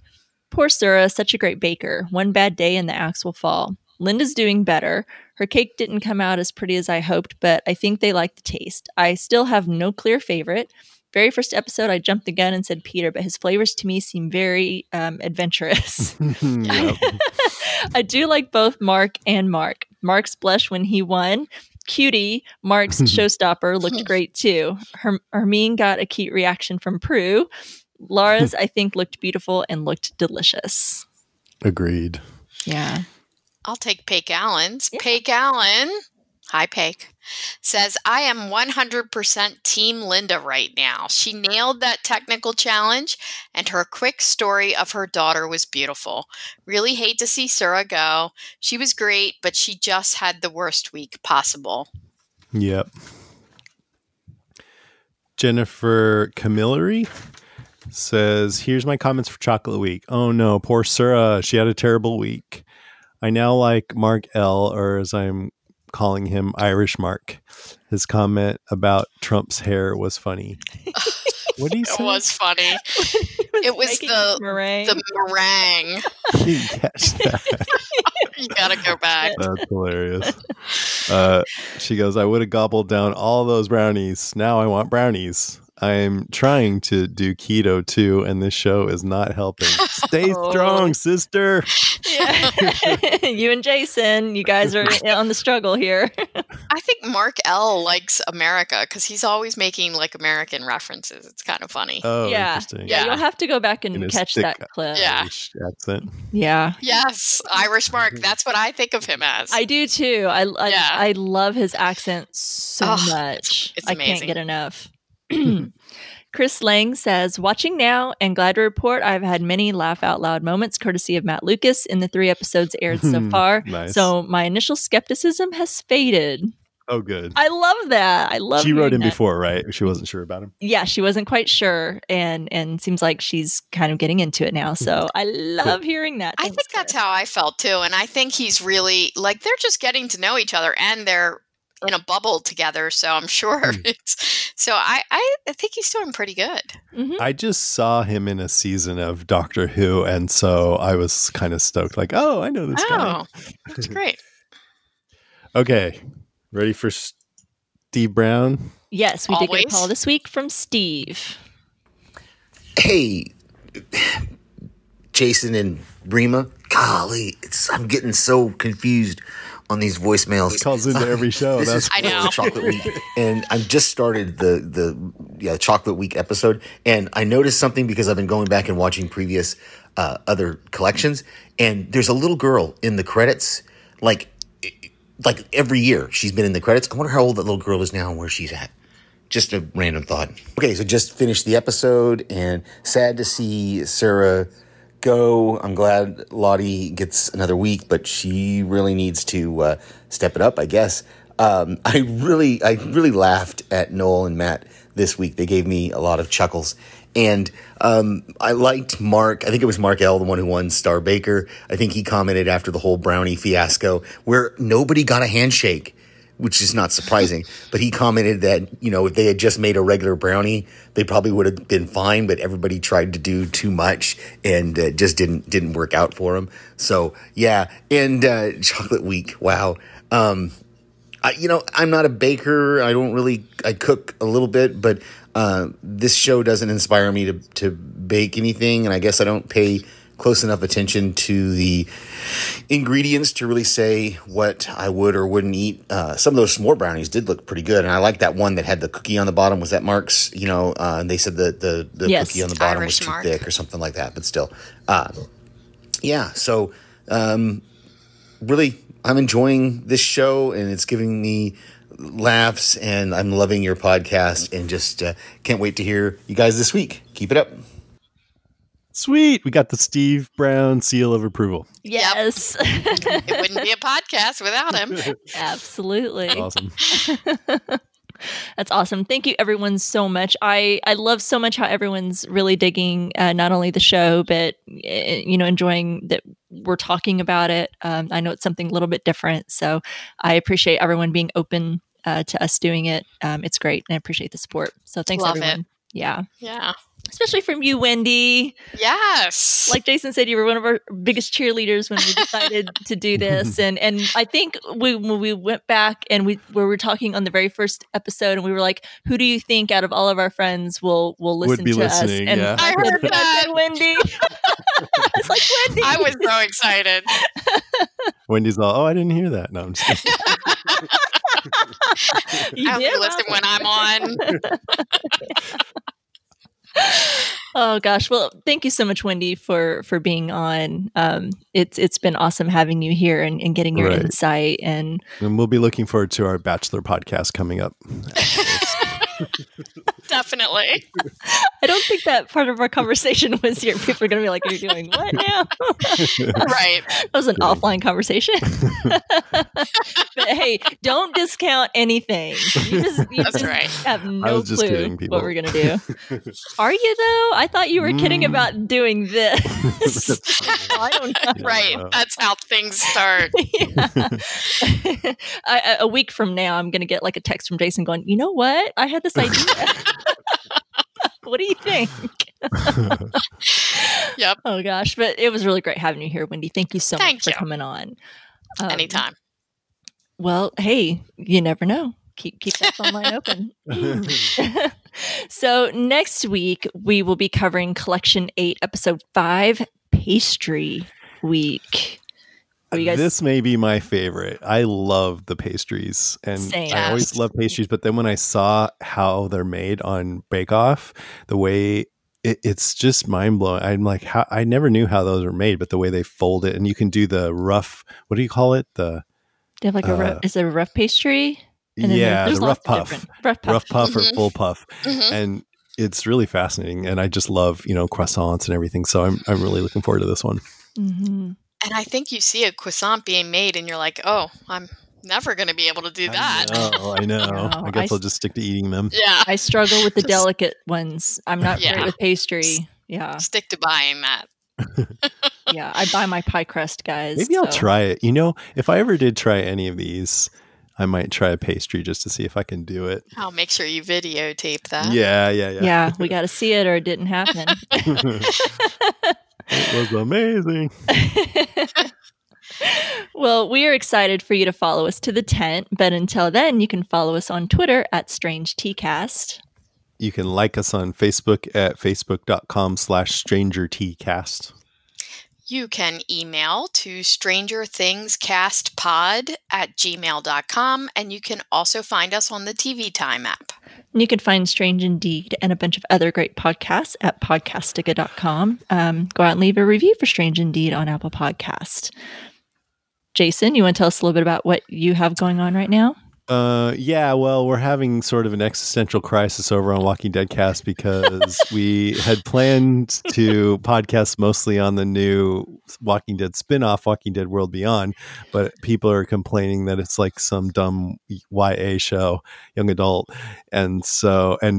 Poor Sura, such a great baker. One bad day and the axe will fall. Linda's doing better. Her cake didn't come out as pretty as I hoped, but I think they like the taste. I still have no clear favorite. Very first episode, I jumped the gun and said Peter, but his flavors to me seem very adventurous. I do like both Mark and Mark. Mark's blush when he won. Cutie, Mark's showstopper, looked great too. Hermine got a cute reaction from Prue. Laura's, I think, looked beautiful and looked delicious. Agreed. Yeah. I'll take Paik Allen's. Yeah. Paik Allen. Hi, Paik. Says, I am 100% Team Linda right now. She nailed that technical challenge, and her quick story of her daughter was beautiful. Really hate to see Sura go. She was great, but she just had the worst week possible. Yep. Jennifer Camilleri says, here's my comments for Chocolate Week. Oh no, poor Sura. She had a terrible week. I now like Mark L, or as I'm calling him, Irish Mark. His comment about Trump's hair was funny. What do you say? It was funny. It was the meringue. You gotta go back. That's hilarious. She goes, I would have gobbled down all those brownies. Now I want brownies. I'm trying to do keto too, and this show is not helping. Stay strong, sister. Yeah. You and Jason, you guys are on the struggle here. I think Mark L likes America because he's always making like American references. It's kind of funny. Oh, yeah. Interesting. Yeah. You'll have to go back and catch that clip. Yeah. Irish accent. Yeah. Yes. Irish Mark. That's what I think of him as. I do too. I love his accent so much. It's amazing. I can't get enough. Chris Lang says, watching now and glad to report I've had many laugh out loud moments courtesy of Matt Lucas in the 3 episodes aired so far. Nice. So my initial skepticism has faded. Oh, good. I love that. She wrote in before, right? She wasn't sure about him. Yeah, she wasn't quite sure. And seems like she's kind of getting into it now. So I love hearing that. I think that's how I felt too. And I think he's really like, they're just getting to know each other and they're in a bubble together, so I'm sure. I think he's doing pretty good. Mm-hmm. I just saw him in a season of Doctor Who, and so I was kind of stoked. Like, oh, I know this guy. Oh, that's great. Okay, ready for Steve Brown? Yes, we did get a call this week from Steve. Hey, Jason and Rima. Golly, I'm getting so confused on these voicemails. It calls into every show. This is Chocolate Week. And I've just started the Chocolate Week episode. And I noticed something because I've been going back and watching previous other collections. And there's a little girl in the credits. Like every year she's been in the credits. I wonder how old that little girl is now and where she's at. Just a random thought. Okay, so just finished the episode. And sad to see Sura go. I'm glad Lottie gets another week, but she really needs to step it up, I guess. I really laughed at Noel and Matt this week. They gave me a lot of chuckles. And I liked Mark. I think it was Mark L, the one who won Star Baker. I think he commented after the whole brownie fiasco where nobody got a handshake, which is not surprising. But he commented that, if they had just made a regular brownie, they probably would have been fine, but everybody tried to do too much and it just didn't work out for him. So, yeah. And Chocolate Week. Wow. I'm not a baker. I cook a little bit, but this show doesn't inspire me to bake anything. And I guess I don't pay close enough attention to the ingredients to really say what I would or wouldn't eat. Some of those s'more brownies did look pretty good. And I like that one that had the cookie on the bottom. Was that Mark's? And they said the cookie on the bottom Irish was too thick or something like that. But still, yeah. So really, I'm enjoying this show and it's giving me laughs and I'm loving your podcast and just can't wait to hear you guys this week. Keep it up. Sweet. We got the Steve Brown seal of approval. Yes. It wouldn't be a podcast without him. Absolutely. Awesome. That's awesome. Thank you, everyone, so much. I love so much how everyone's really digging not only the show, but, enjoying that we're talking about it. I know it's something a little bit different. So I appreciate everyone being open to us doing it. It's great. And I appreciate the support. So thanks, everyone. Love it. Yeah. Yeah. Especially from you, Wendy. Yes. Like Jason said, you were one of our biggest cheerleaders when we decided to do this. And I think when we went back and we were talking on the very first episode and we were like, who do you think out of all of our friends will listen to us? And yeah. I heard that. Wendy. It's like, Wendy. I was so excited. Wendy's all, I didn't hear that. No, I'm just kidding. I have to listen when I'm on. Oh gosh. Well, thank you so much, Wendy, for being on. It's been awesome having you here and getting your insight. And we'll be looking forward to our Bachelor podcast coming up. Definitely. I don't think that part of our conversation was here. People are going to be like, you're doing what now? Right. That was an offline conversation. But hey, don't discount anything. You just have no clue what we're going to do. Are you though? I thought you were kidding about doing this. I don't know. Right. That's how things start. A week from now, I'm going to get like a text from Jason going, you know what? I had this idea. What do you think? Yep. Oh gosh, but it was really great having you here, Wendy. Thank you so much for coming on. Anytime. Well, hey, you never know. Keep that phone line open. So next week, we will be covering Collection 8, Episode 5, Pastry Week. This may be my favorite. I love the pastries. And same. I always love pastries. But then when I saw how they're made on Bake Off, the way... It's just mind blowing. I'm like, I never knew how those were made, but the way they fold it, and you can do the rough. What do you call it? They have like a rough. Is it a rough pastry? And yeah, the rough puff mm-hmm. or full puff, mm-hmm. and it's really fascinating. And I just love croissants and everything. So I'm really looking forward to this one. Mm-hmm. And I think you see a croissant being made, and you're like, oh, I'm never going to be able to do that. I know. I guess I'll just stick to eating them. Yeah. I struggle with the delicate ones. I'm not great with pastry. Yeah. Stick to buying that. Yeah. I buy my pie crust, guys. Maybe I'll try it. If I ever did try any of these, I might try a pastry just to see if I can do it. I'll make sure you videotape that. Yeah. Yeah. We got to see it or it didn't happen. It was amazing. Well, we are excited for you to follow us to the tent, but until then, you can follow us on Twitter at Strange TCast. You can like us on Facebook at facebook.com/StrangerTCast. You can email to strangerthingscastpod@gmail.com, and you can also find us on the TV Time app. And you can find Strange Indeed and a bunch of other great podcasts at podcastica.com. Go out and leave a review for Strange Indeed on Apple Podcast. Jason, you want to tell us a little bit about what you have going on right now? Well, we're having sort of an existential crisis over on Walking Dead Cast because we had planned to podcast mostly on the new Walking Dead spinoff, Walking Dead World Beyond, but people are complaining that it's like some dumb YA show, young adult. And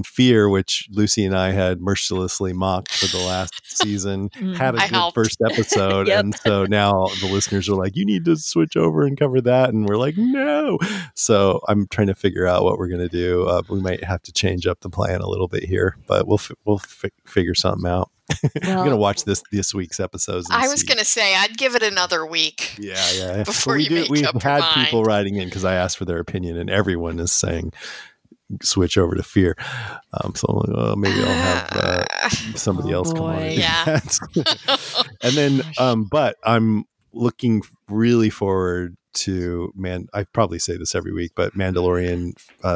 Fear, which Lucy and I had mercilessly mocked for the last season, had a good first episode. Yep. And so now the listeners are like, you need to switch over and cover that. And we're like, no. So I'm trying to figure out what we're going to do. We might have to change up the plan a little bit here, but we'll figure something out. I'm going to watch this week's episodes. I was going to say, I'd give it another week. Yeah. Before you make up your mind. We've had people writing in because I asked for their opinion, and everyone is saying switch over to Fear. So maybe I'll have somebody else come on. Yeah. And then, but I'm looking really forward to I probably say this every week, but Mandalorian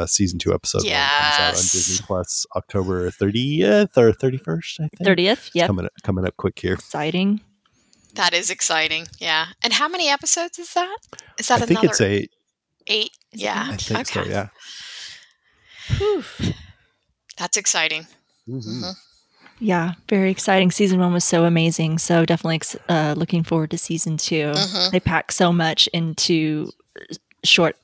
season 2 episode 1 comes out on Disney Plus October 30th or 31st, I think. 30th, yeah. Coming up quick here. Exciting. That is exciting, yeah. And how many episodes is that? Is that I think it's 8. 8, yeah. I think so, yeah. Whew. That's exciting. Mm-hmm. Yeah, very exciting. Season 1 was so amazing. So definitely looking forward to season 2. Mm-hmm. They pack so much into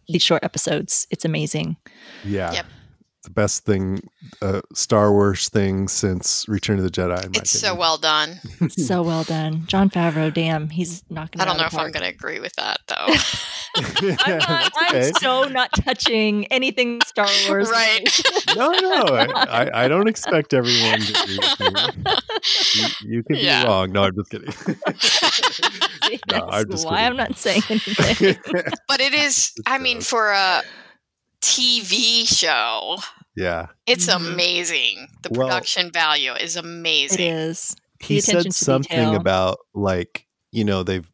these short episodes. It's amazing. Yeah. Yep. The best thing, Star Wars thing since Return of the Jedi. It's so well done. So well done. John Favreau, damn, he's knocking it out of the park. I don't know if I'm going to agree with that, though. I'm so not touching anything Star Wars. Right. No. I don't expect everyone to agree with me. You could be wrong. No, I'm just kidding. I'm not saying anything. But it is, for a TV show. Yeah. It's amazing. The production value is amazing. It is. He said something about they've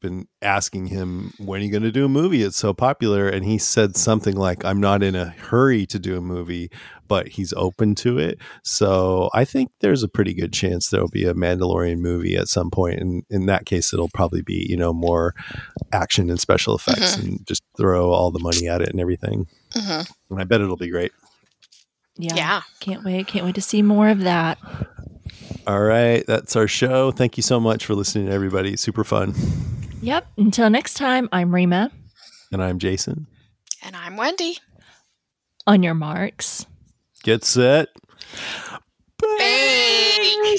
been asking him, when are you going to do a movie? It's so popular. And he said something like, I'm not in a hurry to do a movie, but he's open to it. So I think there's a pretty good chance there'll be a Mandalorian movie at some point. And in that case, it'll probably be, more action and special effects mm-hmm. and just throw all the money at it and everything. Mm-hmm. And I bet it'll be great. Yeah. Can't wait to see more of that. All right. That's our show. Thank you so much for listening, everybody. Super fun. Yep. Until next time, I'm Rima. And I'm Jason. And I'm Wendy. On your marks. Get set. Bye.